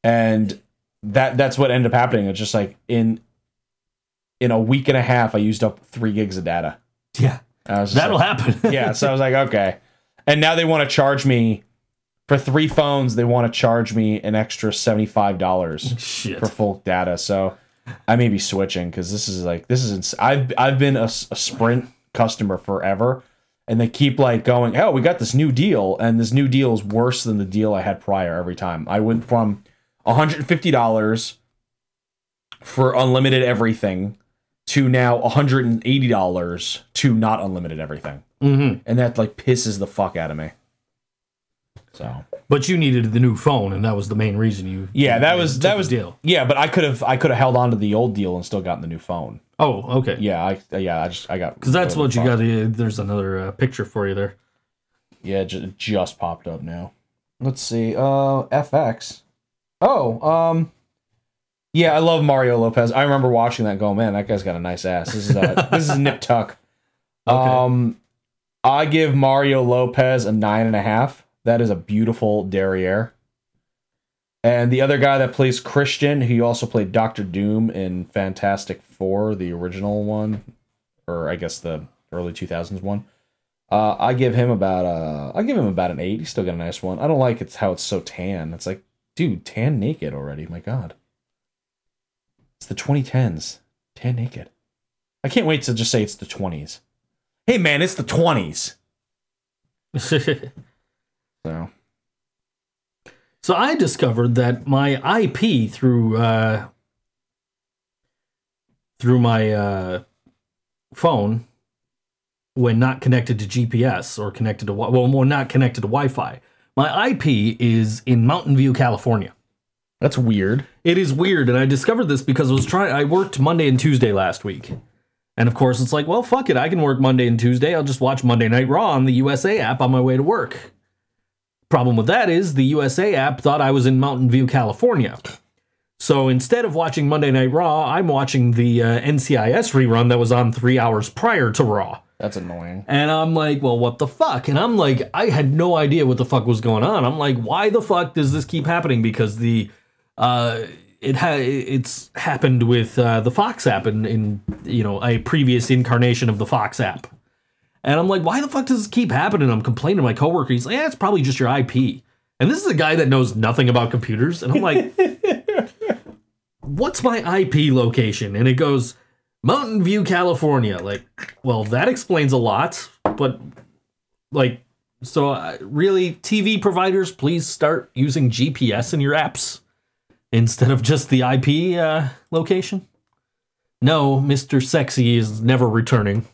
And that's what ended up happening. It's just like in a week and a half, I used up 3 gigs of data. Yeah, that'll happen. Yeah, so I was like, okay. And now they want to charge me, for 3 phones, they want to charge me an extra $75 for full data. So I may be switching because this is I've been a Sprint customer forever. And they keep like going, oh, we got this new deal. And this new deal is worse than the deal I had prior every time. I went from $150 for unlimited everything to now $180 to not unlimited everything. Mm-hmm. And that like pisses the fuck out of me. So, but you needed the new phone, and that was the main reason you. Yeah, that was the deal. Yeah, but I could have held on to the old deal and still gotten the new phone. Oh, okay. Yeah, I got because that's what you got. There's another picture for you there. Yeah, it just popped up now. Let's see. FX. Oh, yeah, I love Mario Lopez. I remember watching that. Go, man, that guy's got a nice ass. This is Nip Tuck. Okay. I give Mario Lopez a 9.5. That is a beautiful derriere. And the other guy that plays Christian, he also played Doctor Doom in Fantastic Four, the original one, or I guess the early 2000s one. I give him about an 8. He's still got a nice one. I don't like how it's so tan. It's like, dude, tan naked already. My God, it's the 2010s. Tan naked. I can't wait to just say it's the 20s. Hey man, it's the 20s. So I discovered that my IP through my phone, when not connected to GPS or connected to Wi-Fi, my IP is in Mountain View, California. That's weird. It is weird, and I discovered this because I worked Monday and Tuesday last week, and of course it's like, well, fuck it, I can work Monday and Tuesday. I'll just watch Monday Night Raw on the USA app on my way to work. Problem with that is the USA app thought I was in Mountain View, California. So instead of watching Monday Night Raw, I'm watching the NCIS rerun that was on 3 hours prior to Raw. That's annoying. And I'm like, well, what the fuck? And I'm like, I had no idea what the fuck was going on. I'm like, why the fuck does this keep happening? Because it's happened with the Fox app in you know, a previous incarnation of the Fox app. And I'm like, why the fuck does this keep happening? I'm complaining to my coworker. He's like, yeah, it's probably just your IP. And this is a guy that knows nothing about computers. And I'm like, what's my IP location? And it goes, Mountain View, California. Like, well, that explains a lot. But, like, so really, TV providers, please start using GPS in your apps instead of just the IP location. No, Mr. Sexy is never returning.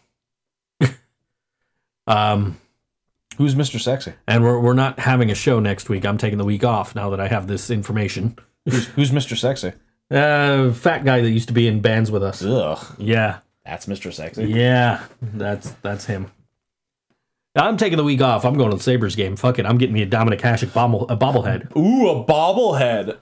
Who's Mr. Sexy? And we're not having a show next week. I'm taking the week off now that I have this information. Who's Mr. Sexy? Fat guy that used to be in bands with us. Ugh. Yeah. That's Mr. Sexy. Yeah. That's him. I'm taking the week off. I'm going to the Sabres game. Fuck it. I'm getting me a Dominic Hasek bobblehead. Ooh, a bobblehead.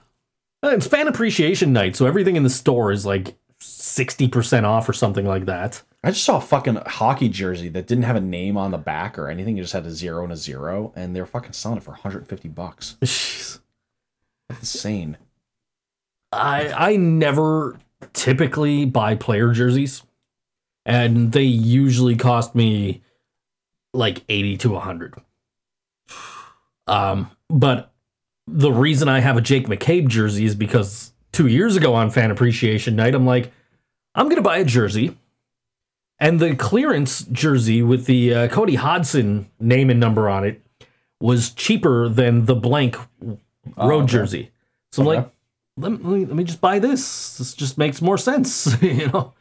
It's fan appreciation night, so everything in the store is like 60% off or something like that. I just saw a fucking hockey jersey that didn't have a name on the back or anything. It just had a 0 and a 0, and they were fucking selling it for $150. Jeez. That's insane. I never typically buy player jerseys, and they usually cost me like $80 to $100. But the reason I have a Jake McCabe jersey is because 2 years ago on Fan Appreciation Night, I'm like, I'm gonna buy a jersey. And the clearance jersey with the Cody Hodson name and number on it was cheaper than the blank road jersey. So I'm like, let me just buy this. This just makes more sense, you know?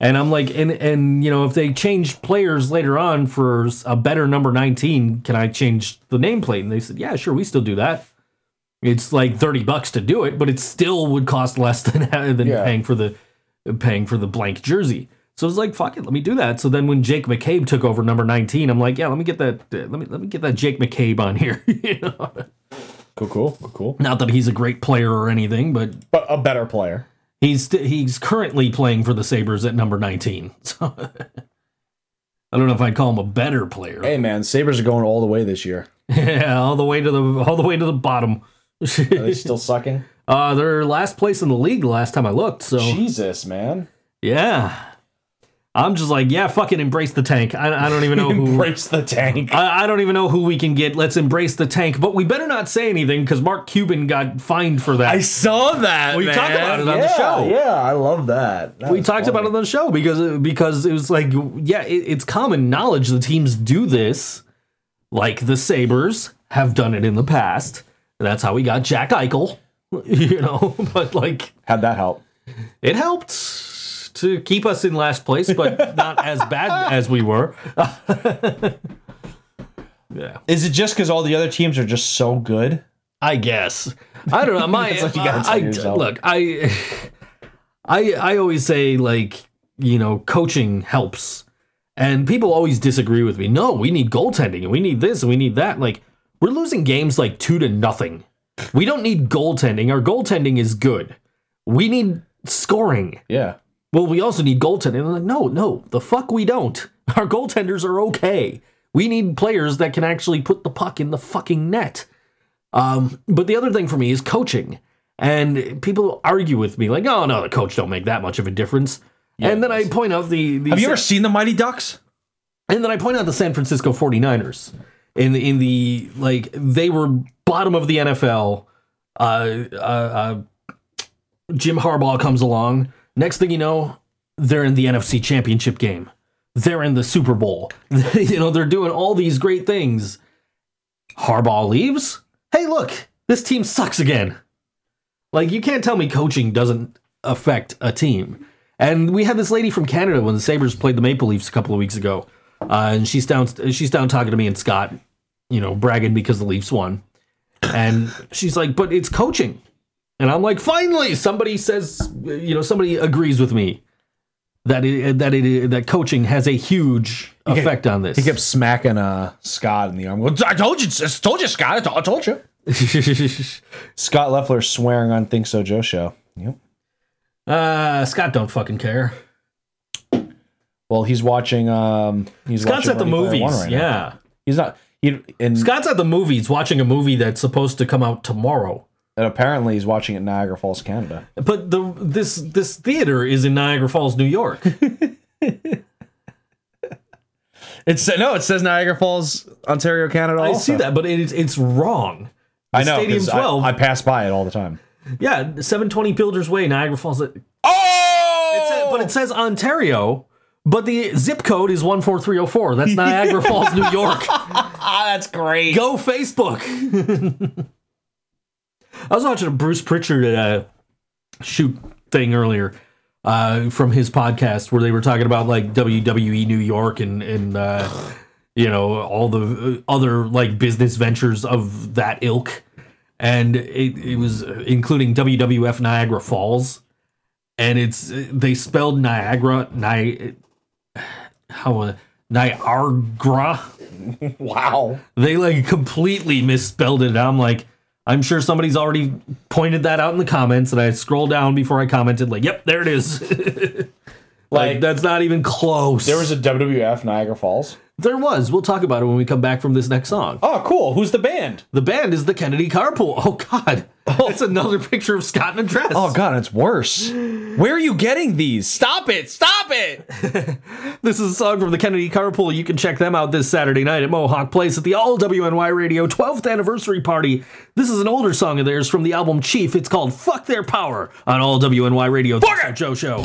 And I'm like, and you know, if they change players later on for a better number 19, can I change the nameplate? And they said, yeah, sure, we still do that. It's like $30 to do it, but it still would cost less than paying for the blank jersey. So I was like, fuck it, let me do that. So then when Jake McCabe took over number 19, I'm like, yeah, let me get that Jake McCabe on here. You know? Cool. Not that he's a great player or anything, but a better player. He's currently playing for the Sabres at number 19. So I don't know if I'd call him a better player. Hey man, Sabres are going all the way this year. Yeah, all the way to the bottom. Are they still sucking? They're last place in the league the last time I looked. So Jesus, man. Yeah. I'm just like, yeah, fucking embrace the tank. I don't even know who... Embrace the tank. I don't even know who we can get. Let's embrace the tank. But we better not say anything, because Mark Cuban got fined for that. I saw that, we talked about it on the show. Yeah, I love that. We talked about it on the show, because it was like, yeah, it's common knowledge the teams do this. Like the Sabres have done it in the past. And that's how we got Jack Eichel. You know, but like... How'd that help? It helped. To keep us in last place, but not as bad as we were. Yeah. Is it just because all the other teams are just so good? I guess. I don't know. I always say, like, you know, coaching helps. And people always disagree with me. No, we need goaltending, and we need this, and we need that. Like, we're losing games like 2-0. We don't need goaltending. Our goaltending is good. We need scoring. Yeah. Well, we also need goaltending. I'm like, no, the fuck we don't. Our goaltenders are okay. We need players that can actually put the puck in the fucking net. But the other thing for me is coaching. And people argue with me, like, oh, no, the coach don't make that much of a difference. Yes. And then I point out the Have you ever seen the Mighty Ducks? And then I point out the San Francisco 49ers. In the like, they were bottom of the NFL. Jim Harbaugh comes along. Next thing you know, they're in the NFC Championship game. They're in the Super Bowl. You know, they're doing all these great things. Harbaugh leaves. Hey, look, this team sucks again. Like, you can't tell me coaching doesn't affect a team. And we had this lady from Canada when the Sabres played the Maple Leafs a couple of weeks ago. And she's down talking to me and Scott, you know, bragging because the Leafs won. And she's like, but it's coaching. And I'm like, finally, somebody says, you know, somebody agrees with me that coaching has a huge effect on this. He kept smacking Scott in the arm. I told you, Scott. I told you. Scott Leffler swearing on ThinkSoJoE Show. Yep. Scott don't fucking care. Well, he's watching. Scott's watching at the movies. Right, yeah, now. He's not. Scott's at the movies watching a movie that's supposed to come out tomorrow. And apparently, he's watching it in Niagara Falls, Canada. But this theater is in Niagara Falls, New York. It says Niagara Falls, Ontario, Canada. I see that, but it's wrong. I know. Stadium 12. I pass by it all the time. Yeah, 720 Builders Way, Niagara Falls. But it says Ontario, but the zip code is 14304. That's Niagara Falls, New York. That's great. Go Facebook. I was watching a Bruce Pritchard shoot thing earlier from his podcast where they were talking about, like, WWE New York and you know, all the other, like, business ventures of that ilk. And it was including WWF Niagara Falls. And they spelled Niagara, Niagara. Wow. They, like, completely misspelled it. I'm like, I'm sure somebody's already pointed that out in the comments, and I scrolled down before I commented, like, yep, there it is. like, that's not even close. There was a WWF Niagara Falls? There was. We'll talk about it when we come back from this next song. Oh, cool. Who's the band? The band is the Kennedy Carpool. Oh, God. Oh. That's another picture of Scott in a dress. Oh, God, it's worse. Where are you getting these? Stop it. Stop it. This is a song from the Kennedy Carpool. You can check them out this Saturday night at Mohawk Place at the All WNY Radio 12th Anniversary Party. This is an older song of theirs from the album Chief. It's called Fuck Their Power on All WNY Radio. Fuck it, Joe Show.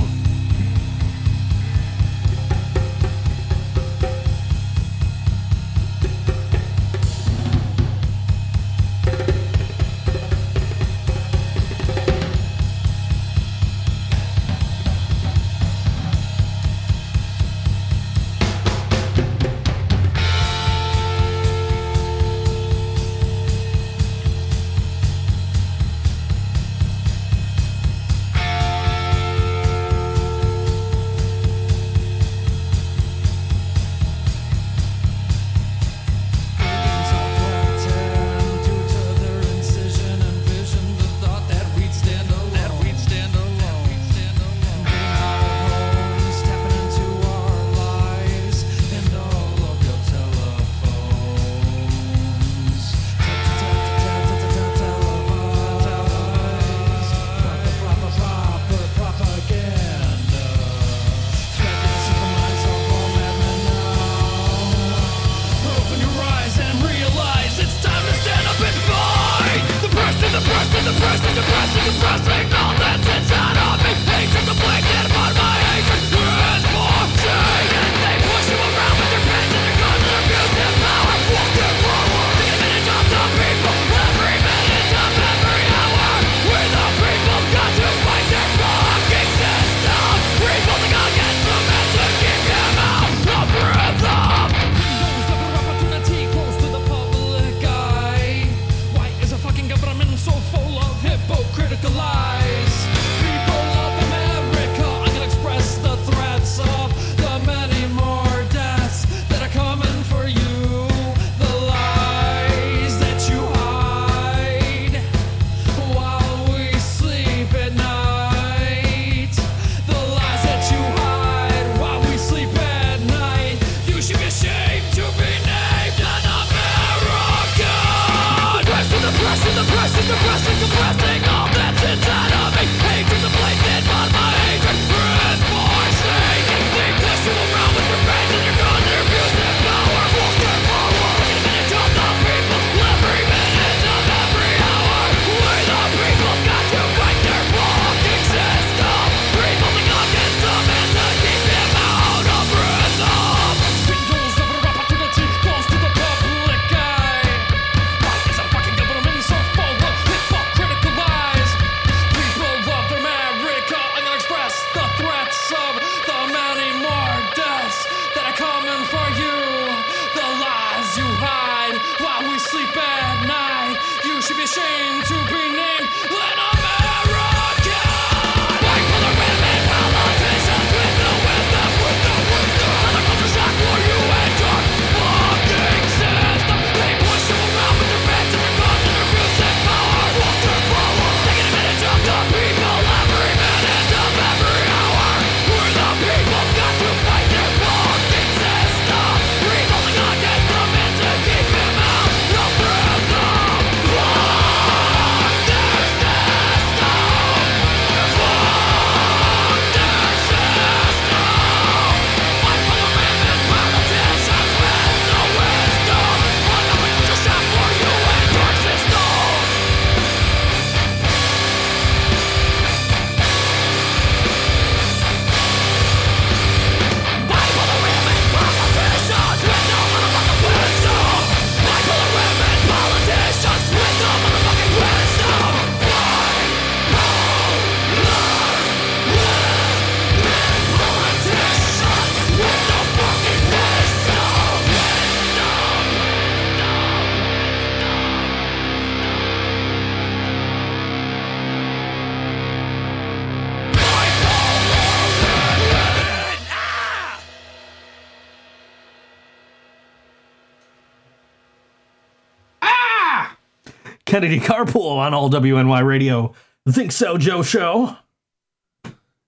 Kennedy Carpool on all WNY Radio. The Think So Joe Show.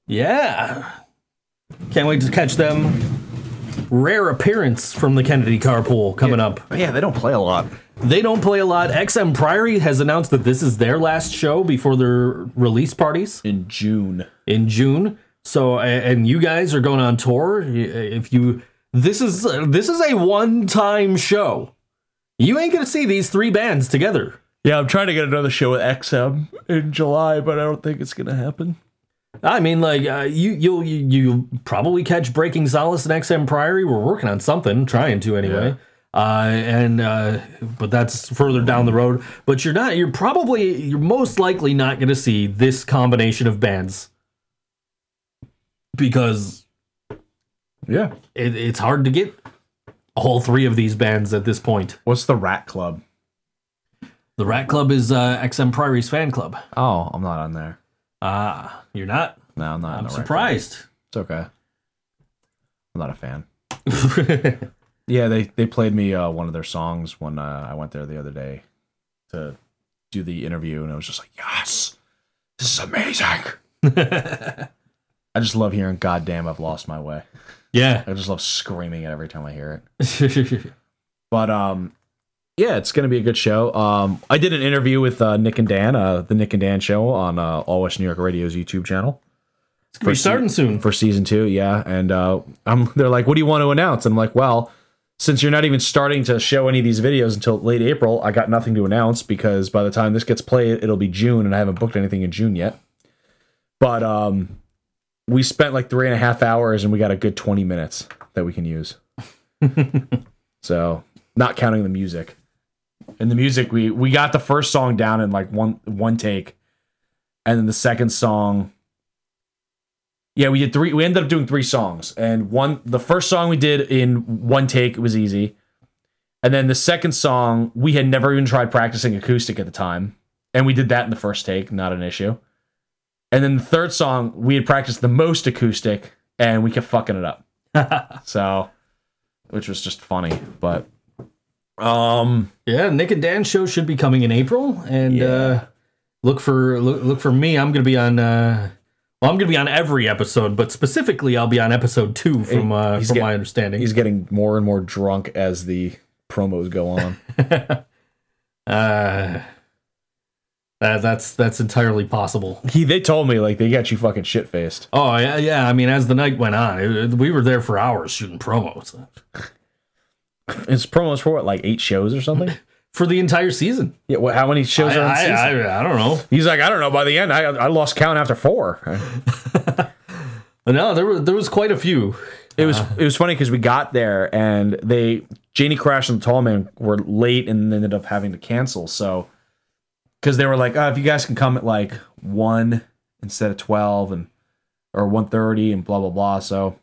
Yeah. Can't wait to catch them. Rare appearance from the Kennedy Carpool coming up. Yeah, they don't play a lot. They don't play a lot. Exham Priory has announced that this is their last show before their release parties. In June. In June. So, and you guys are going on tour. If you, this is a one-time show. You ain't going to see these three bands together. Yeah, I'm trying to get another show with XM in July, but I don't think it's going to happen. I mean, like, you'll probably catch Breaking Solace and Exham Priory. We're working on something, trying to anyway. Yeah. But that's further down the road. But you're most likely not going to see this combination of bands. Because, yeah, it's hard to get all three of these bands at this point. What's the Rat Club? The Rat Club is Exham Priory's fan club. Oh, I'm not on there. You're not? No, I'm not. I'm surprised. It's okay. I'm not a fan. Yeah, they played me one of their songs when I went there the other day to do the interview, and I was just like, yes, this is amazing. I just love hearing "Goddamn, I've Lost My Way." Yeah. I just love screaming it every time I hear it. But, yeah, it's going to be a good show. I did an interview with Nick and Dan, the Nick and Dan show on All West New York Radio's YouTube channel. It's going to be starting soon. For season 2, yeah. And they're like, what do you want to announce? And I'm like, well, since you're not even starting to show any of these videos until late April, I got nothing to announce because by the time this gets played, it'll be June, and I haven't booked anything in June yet. But we spent like 3.5 hours, and we got a good 20 minutes that we can use. So, not counting the music. And the music, we got the first song down in like one take, and then the second song. Yeah, we did three. We ended up doing 3 songs, and the first song we did in one take, it was easy, and then the second song we had never even tried practicing acoustic at the time, and we did that in the first take, not an issue. And then the third song we had practiced the most acoustic, and we kept fucking it up, so which was just funny, but. Yeah, Nick and Dan show should be coming in April, and yeah. Look for me. I'm gonna be on. I'm gonna be on every episode, but specifically, I'll be on episode 2 from my understanding. He's getting more and more drunk as the promos go on. That's entirely possible. They told me, like, they got you fucking shit-faced. Oh, yeah. I mean, as the night went on, we were there for hours shooting promos. It's promos for what, like 8 shows or something? For the entire season. Yeah. Well, how many shows are on season? I don't know. He's like, I don't know. By the end, I lost count after 4. No, there was quite a few. It was funny because we got there and Janie Crash and the Tall Man were late and ended up having to cancel. So, because they were like, if you guys can come at like 1 instead of 12 or 1:30 and blah blah blah. So,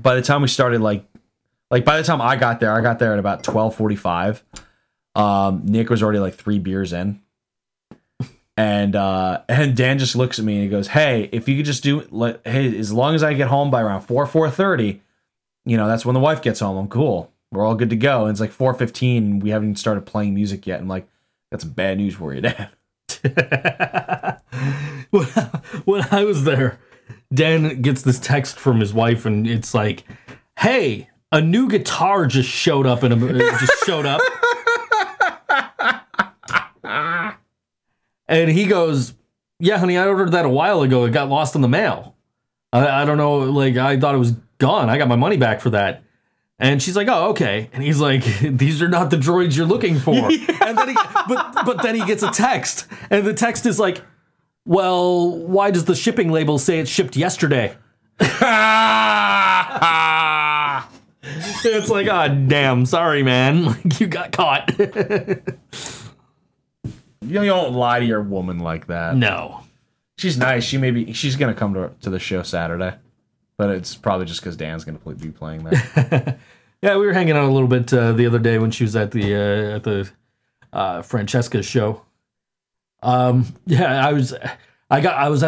by the time we started, by the time I got there at about 12:45. Nick was already like 3 beers in, and Dan just looks at me and he goes, "Hey, if you could just as long as I get home by around 4:30, that's when the wife gets home. I'm cool. We're all good to go." And it's like 4:15. We haven't even started playing music yet. I'm like, "That's bad news for you, Dan." When I was there, Dan gets this text from his wife, and it's like, "Hey, a new guitar just showed up . And he goes, "Yeah, honey, I ordered that a while ago. It got lost in the mail. I don't know. Like, I thought it was gone. I got my money back for that." And she's like, "Oh, okay." And he's like, "These are not the droids you're looking for." Yeah. And then but then he gets a text. And the text is like, "Well, why does the shipping label say it shipped yesterday?" It's like, "Oh, damn. Sorry, man. Like, you got caught." You don't lie to your woman like that. No. She's nice. She's going to come to the show Saturday. But it's probably just because Dan's going to be playing there. Yeah, we were hanging out a little bit the other day when she was at the Francesca's show. Yeah, I was at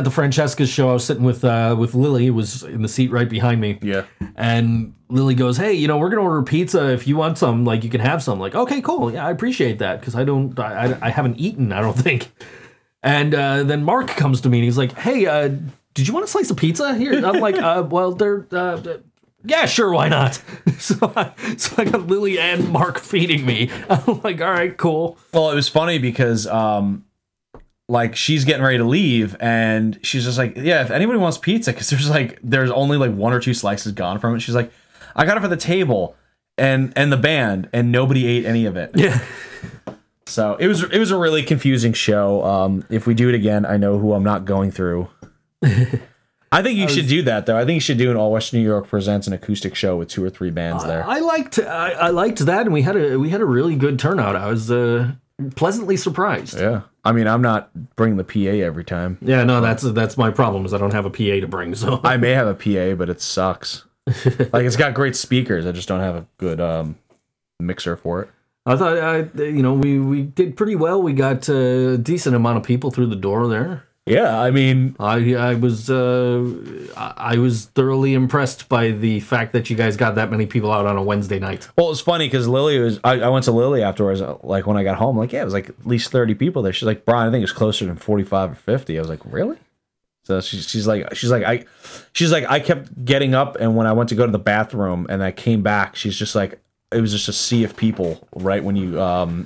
the Francesca's show. I was sitting with Lily, who was in the seat right behind me. Yeah. And Lily goes, "Hey, we're going to order pizza. If you want some, like, you can have some." Like, okay, cool. Yeah, I appreciate that because I haven't eaten, I don't think. And then Mark comes to me and he's like, "Hey, did you want a slice of pizza here?" And I'm like, yeah, sure, why not?" So I got Lily and Mark feeding me. I'm like, all right, cool. Well, it was funny because... she's getting ready to leave, and she's just like, "Yeah, if anybody wants pizza," because there's only like 1 or 2 slices gone from it. She's like, "I got it for the table and the band, and nobody ate any of it." Yeah. So it was a really confusing show. If we do it again, I know who I'm not going through. I think should do that though. I think you should do an All Western New York Presents, an acoustic show with 2 or 3 bands there. I liked that, and we had a really good turnout. I was pleasantly surprised. Yeah. I mean, I'm not bringing the PA every time. Yeah, no, that's my problem is I don't have a PA to bring. So I may have a PA, but it sucks. Like, it's got great speakers. I just don't have a good mixer for it. I thought, we did pretty well. We got a decent amount of people through the door there. Yeah, I mean, I was thoroughly impressed by the fact that you guys got that many people out on a Wednesday night. Well, it's funny because I went to Lily afterwards. Like, when I got home, it was like at least 30 people there. She's like, "Brian, I think it's closer than 45 or 50. I was like, "Really?" So she's like, I kept getting up, and when I went to go to the bathroom and I came back, she's just like, it was just a sea of people right when you Of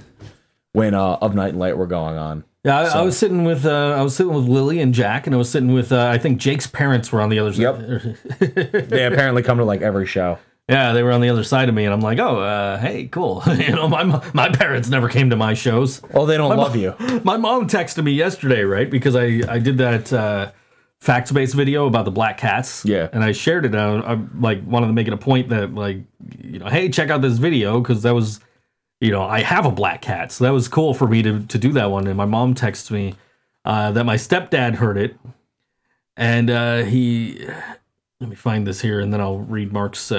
Night and Light were going on. Yeah, I was sitting with Lily and Jack, and I was sitting with I think Jake's parents were on the other side. Yep. They apparently come to like every show. Yeah, they were on the other side of me, and I'm like, "Oh, hey, cool." My parents never came to my shows. Well, they don't love you. My mom texted me yesterday, right? Because I did that Facts-based video about the Black Cats. Yeah. And I shared it. I wanted to make it a point that hey, check out this video because that was. I have a black cat, so that was cool for me to do that one. And my mom texts me that my stepdad heard it, and let me find this here, and then I'll read Mark's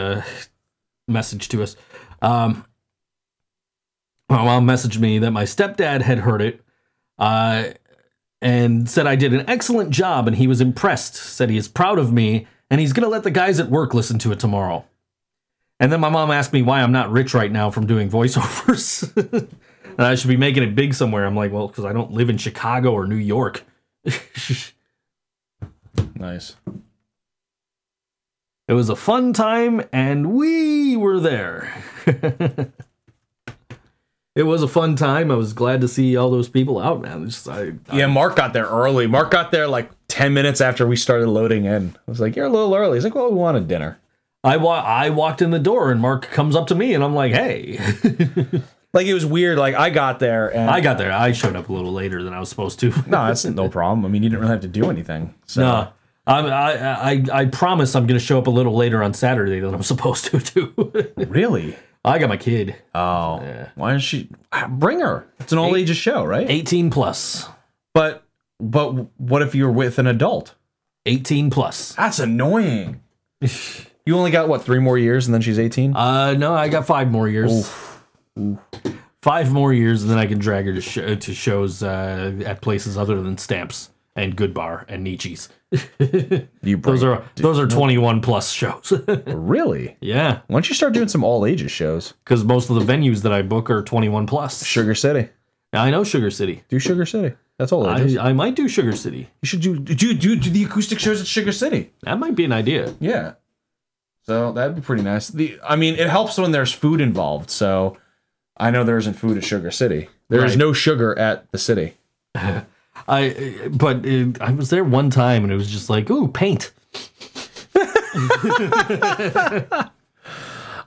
message to us. My mom messaged me that my stepdad had heard it, and said I did an excellent job, and he was impressed. Said he is proud of me, and he's gonna let the guys at work listen to it tomorrow. And then my mom asked me why I'm not rich right now from doing voiceovers. And I should be making it big somewhere. I'm like, well, because I don't live in Chicago or New York. Nice. It was a fun time, and we were there. it was a fun time. I was glad to see all those people out, man. Yeah, Mark got there early. Mark got there like 10 minutes after we started loading in. I was like, you're a little early. He's like, well, we wanted dinner. I walked in the door and Mark comes up to me and I'm like, hey. Like, it was weird. Like, I got there. I showed up a little later than I was supposed to. No, that's no problem. I mean, you didn't really have to do anything. So. No. I promise I'm going to show up a little later on Saturday than I'm supposed to, too. Really? I got my kid. Oh. Yeah. Why didn't she... Bring her. It's an all-ages show, right? 18 plus. But what if you're with an adult? 18 plus. That's annoying. You only got, what, 3 more years and then she's 18? No, I got 5 more years. Oof. Oof. 5 more years and then I can drag her to shows at places other than Stamps and Goodbar and Nietzsche's. Those are 21 plus shows. Really? Yeah. Why don't you start doing some all ages shows? Because most of the venues that I book are 21 plus. Sugar City. I know Sugar City. Do Sugar City. That's all ages. I might do Sugar City. You should do the acoustic shows at Sugar City. That might be an idea. Yeah. So that'd be pretty nice. It helps when there's food involved. So I know there isn't food at Sugar City. There is no sugar at the city. I was there one time and it was just like, ooh, paint.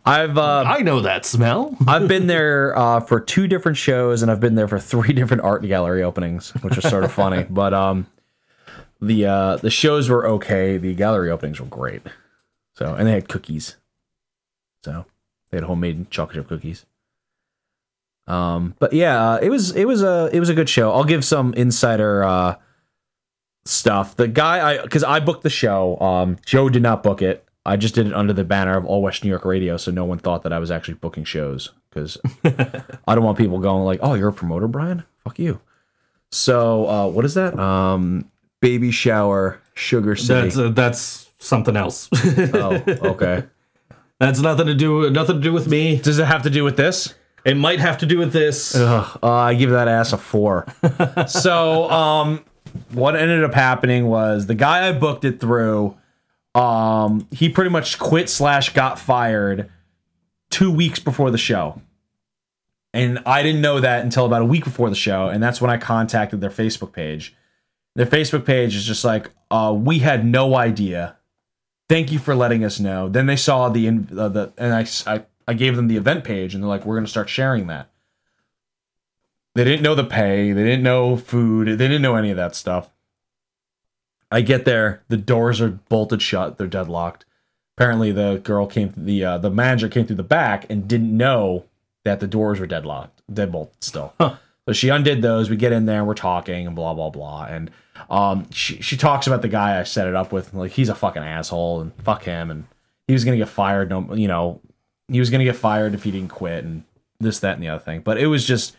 I know that smell. I've been there for 2 different shows and I've been there for 3 different art gallery openings, which was sort of funny. But the shows were okay. The gallery openings were great. So, and they had cookies. So they had homemade chocolate chip cookies. But yeah, it was a good show. I'll give some insider stuff. The guy, because I booked the show. Joe did not book it. I just did it under the banner of All West New York Radio, so no one thought that I was actually booking shows. Because I don't want people going like, "Oh, you're a promoter, Brian? Fuck you." So what is that? Baby shower, Sugar City. That's something else. Oh, okay. That's nothing to do with me. Does it have to do with this? It might have to do with this. I give that ass a 4. So, what ended up happening was the guy I booked it through, he pretty much quit / got fired 2 weeks before the show. And I didn't know that until about a week before the show, and that's when I contacted their Facebook page. Their Facebook page is just like, we had no idea. Thank you for letting us know. Then they saw I gave them the event page, and they're like, we're going to start sharing that. They didn't know the pay. They didn't know food. They didn't know any of that stuff. I get there. The doors are bolted shut. They're deadlocked. Apparently, the girl the manager came through the back and didn't know that the doors were deadbolted still. Huh. So she undid those. We get in there, and we're talking, and blah, blah, blah. And she talks about the guy I set it up with. Like, he's a fucking asshole, and fuck him. And he was going to get fired, he was going to get fired if he didn't quit and this, that, and the other thing. But it was just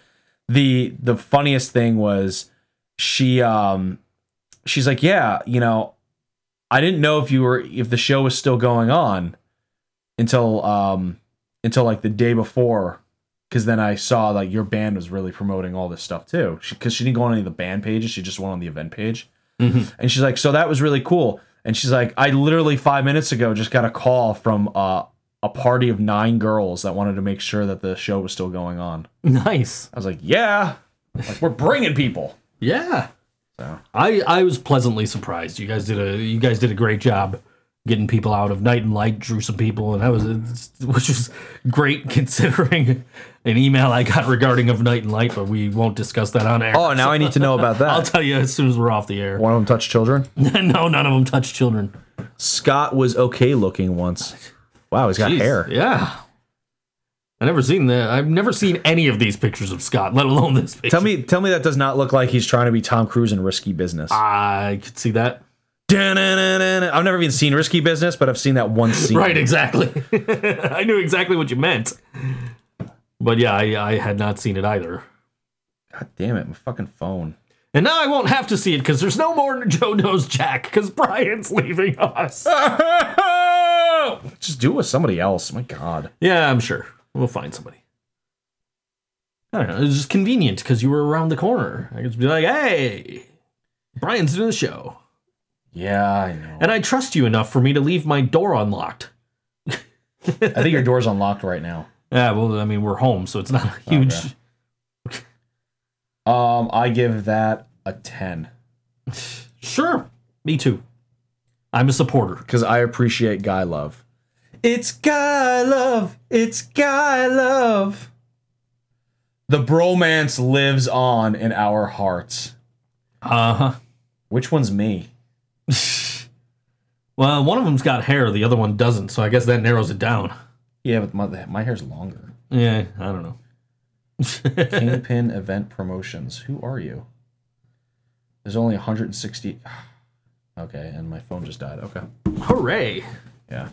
the funniest thing was she's like, yeah, I didn't know if the show was still going on until like the day before. Cause then I saw like your band was really promoting all this stuff too. Cause she didn't go on any of the band pages. She just went on the event page. Mm-hmm. And she's like, so that was really cool. And she's like, I literally 5 minutes ago just got a call from, a party of 9 girls that wanted to make sure that the show was still going on. Nice. I was like, yeah, we're bringing people. Yeah. So I was pleasantly surprised. You guys did a great job getting people out of Night and Light, drew some people, and which was great considering an email I got regarding Of Night and Light, but we won't discuss that on air. Oh, now I need to know about that. I'll tell you as soon as we're off the air. One of them touched children? No, none of them touched children. Scott was okay looking once. Wow, he's got hair. Yeah. I've never seen any of these pictures of Scott, let alone this picture. Tell me that does not look like he's trying to be Tom Cruise in Risky Business. I could see that. I've never even seen Risky Business, but I've seen that one scene. Right, exactly. I knew exactly what you meant. But yeah, I had not seen it either. God damn it, my fucking phone. And now I won't have to see it because there's no more Joe Knows Jack because Brian's leaving us. Just do it with somebody else. My God. Yeah, I'm sure. We'll find somebody. I don't know. It was just convenient because you were around the corner. I could just be like, hey, Brian's doing the show. Yeah, I know. And I trust you enough for me to leave my door unlocked. I think your door's unlocked right now. Yeah, well, we're home, so it's not a huge I give that a 10. Sure. Me too. I'm a supporter. Because I appreciate guy love. It's guy love. It's guy love. The bromance lives on in our hearts. Uh-huh. Which one's me? Well, one of them's got hair. The other one doesn't. So I guess that narrows it down. Yeah, but my hair's longer. Yeah, I don't know. Kingpin Event Promotions. Who are you? There's only 160... Okay, and my phone just died. Okay. Hooray! Yeah.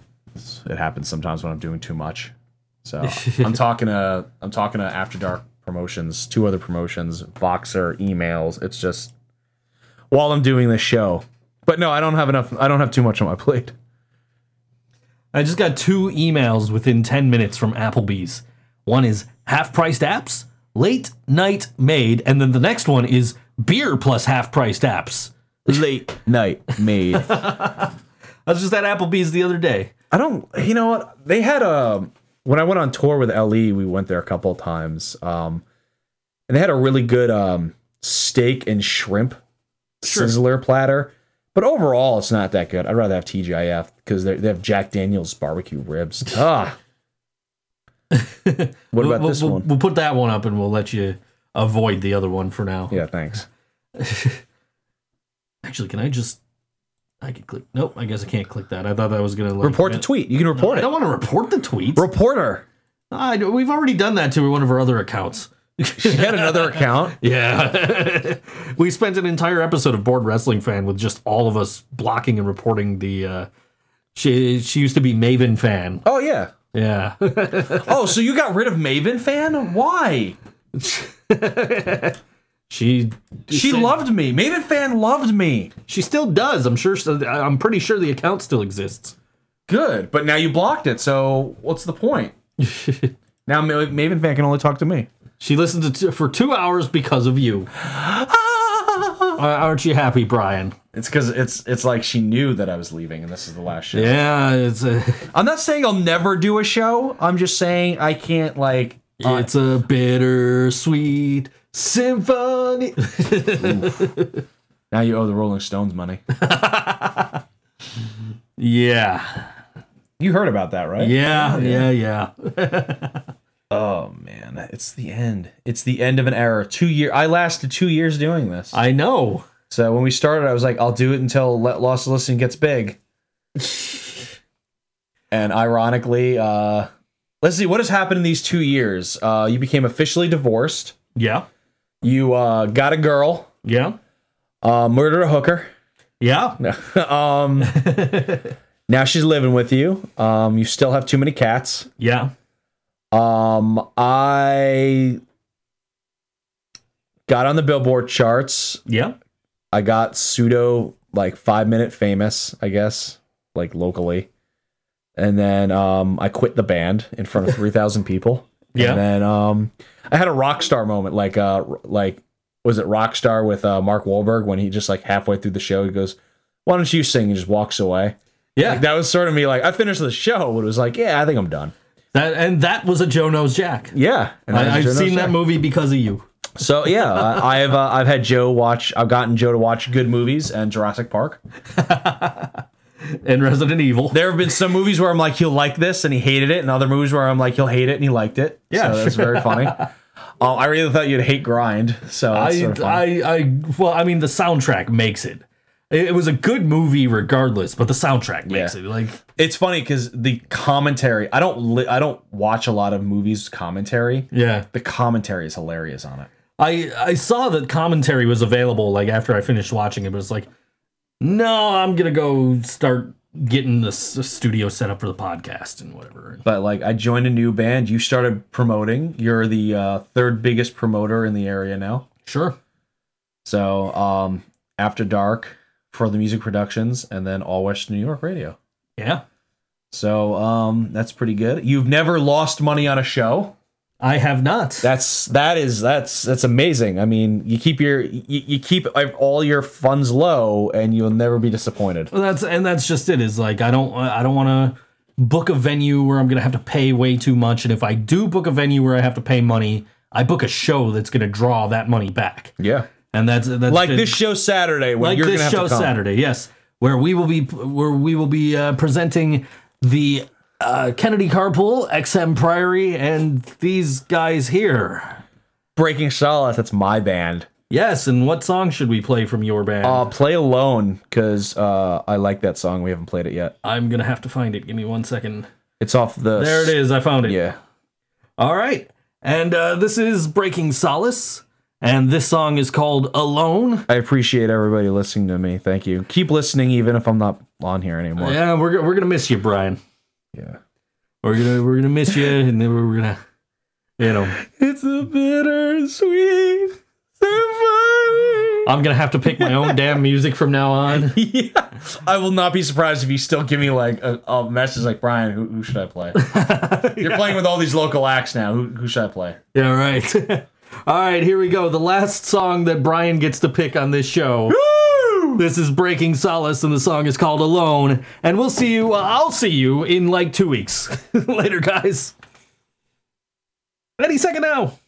It happens sometimes when I'm doing too much. So I'm talking to After Dark Promotions, two other promotions, Voxer, emails. It's just while I'm doing this show. But no, I don't have enough. I don't have too much on my plate. I just got two emails within 10 minutes from Applebee's. One is half-priced apps, late night made, and then the next one is beer plus half-priced apps. Late night made. I was just at Applebee's the other day. You know what? They had a... When I went on tour with LE, we went there a couple of times. And they had a really good steak and shrimp sizzler platter. But overall, it's not that good. I'd rather have TGIF because they have Jack Daniel's barbecue ribs. Ah. What about this one? We'll put that one up and we'll let you avoid the other one for now. Yeah, thanks. Actually, can I just... I can click... Nope, I guess I can't click that. I thought that was going to... Like, report the tweet. You can report it. I don't want to report the tweet. Reporter. We've already done that to one of our other accounts. She had another account? Yeah. We spent an entire episode of Bored Wrestling Fan with just all of us blocking and reporting the... She used to be Maven Fan. Oh, yeah. Yeah. Oh, so you got rid of Maven Fan? Why? She loved me. Maven Fan loved me. She still does. I'm pretty sure the account still exists. Good, but now you blocked it. So what's the point? Now Maven Fan can only talk to me. She listened to for 2 hours because of you. Aren't you happy, Brian? It's because it's like she knew that I was leaving, and this is the last show. Yeah, I'm not saying I'll never do a show. I'm just saying I can't like. It's a bittersweet symphony. Now you owe the Rolling Stones money. Yeah. You heard about that, right? Yeah. Oh, man. It's the end. It's the end of an era. 2 years. I lasted 2 years doing this. I know. So when we started, I was like, I'll do it until Lost to Listening gets big. And ironically, let's see. What has happened in these 2 years? You became officially divorced. Yeah. You got a girl. Yeah. Murdered a hooker. Yeah. Now she's living with you. You still have too many cats. Yeah. I got on the Billboard charts. Yeah. I got pseudo like 5 minute famous, I guess, like locally. And then I quit the band in front of 3,000 people. Yeah. And then I had a rock star moment, like was it Rockstar with Mark Wahlberg when he just like halfway through the show he goes, "Why don't you sing?" and just walks away. Yeah, like, that was sort of me. Like I finished the show, but it was like, yeah, I think I'm done. That was a Joe Knows Jack. Yeah, and I've seen that movie because of you. So yeah, I've had Joe watch. I've gotten Joe to watch good movies and Jurassic Park. And Resident Evil. There have been some movies where I'm like, he'll like this, and he hated it, and other movies where I'm like, he'll hate it, and he liked it. Yeah, so that's very funny. I really thought you'd hate Grind. So that's sort of funny. The soundtrack makes it. It was a good movie regardless, but the soundtrack makes it. Like it's funny because the commentary. I don't watch a lot of movies commentary. Yeah, the commentary is hilarious on it. I saw that commentary was available like after I finished watching it, but it's like. No, I'm going to go start getting the studio set up for the podcast and whatever. But, like, I joined a new band. You started promoting. You're the third biggest promoter in the area now. Sure. So, After Dark for the music productions and then All West New York Radio. Yeah. So, that's pretty good. You've never lost money on a show. I have not. That's amazing. I mean, you keep you keep all your funds low, and you'll never be disappointed. Well, that's just it. Is like I don't want to book a venue where I'm gonna have to pay way too much, and if I do book a venue where I have to pay money, I book a show that's going to draw that money back. Yeah. And that's like this show Saturday. When like you're this show Saturday, yes, where we will be presenting the Kennedy Carpool, Exham Priory, and these guys here. Breaking Solace. That's my band. Yes, and what song should we play from your band? Play Alone, because I like that song. We haven't played it yet. I'm gonna have to find it. Give me 1 second. It's off the. There it is. I found it. Yeah. All right, and this is Breaking Solace. And this song is called Alone. I appreciate everybody listening to me. Thank you. Keep listening, even if I'm not on here anymore. Yeah, we're gonna miss you, Brian. Yeah, we're gonna miss you, and then we're gonna, you know. It's a bittersweet symphony. I'm gonna have to pick my own damn music from now on. Yeah, I will not be surprised if you still give me like a message like, Brian, who should I play? You're playing with all these local acts now. Who should I play? Yeah, right. All right, here we go. The last song that Brian gets to pick on this show. Woo! This is Breaking Solace, and the song is called Alone. And we'll see you. I'll see you in like 2 weeks. Later, guys. Any second now.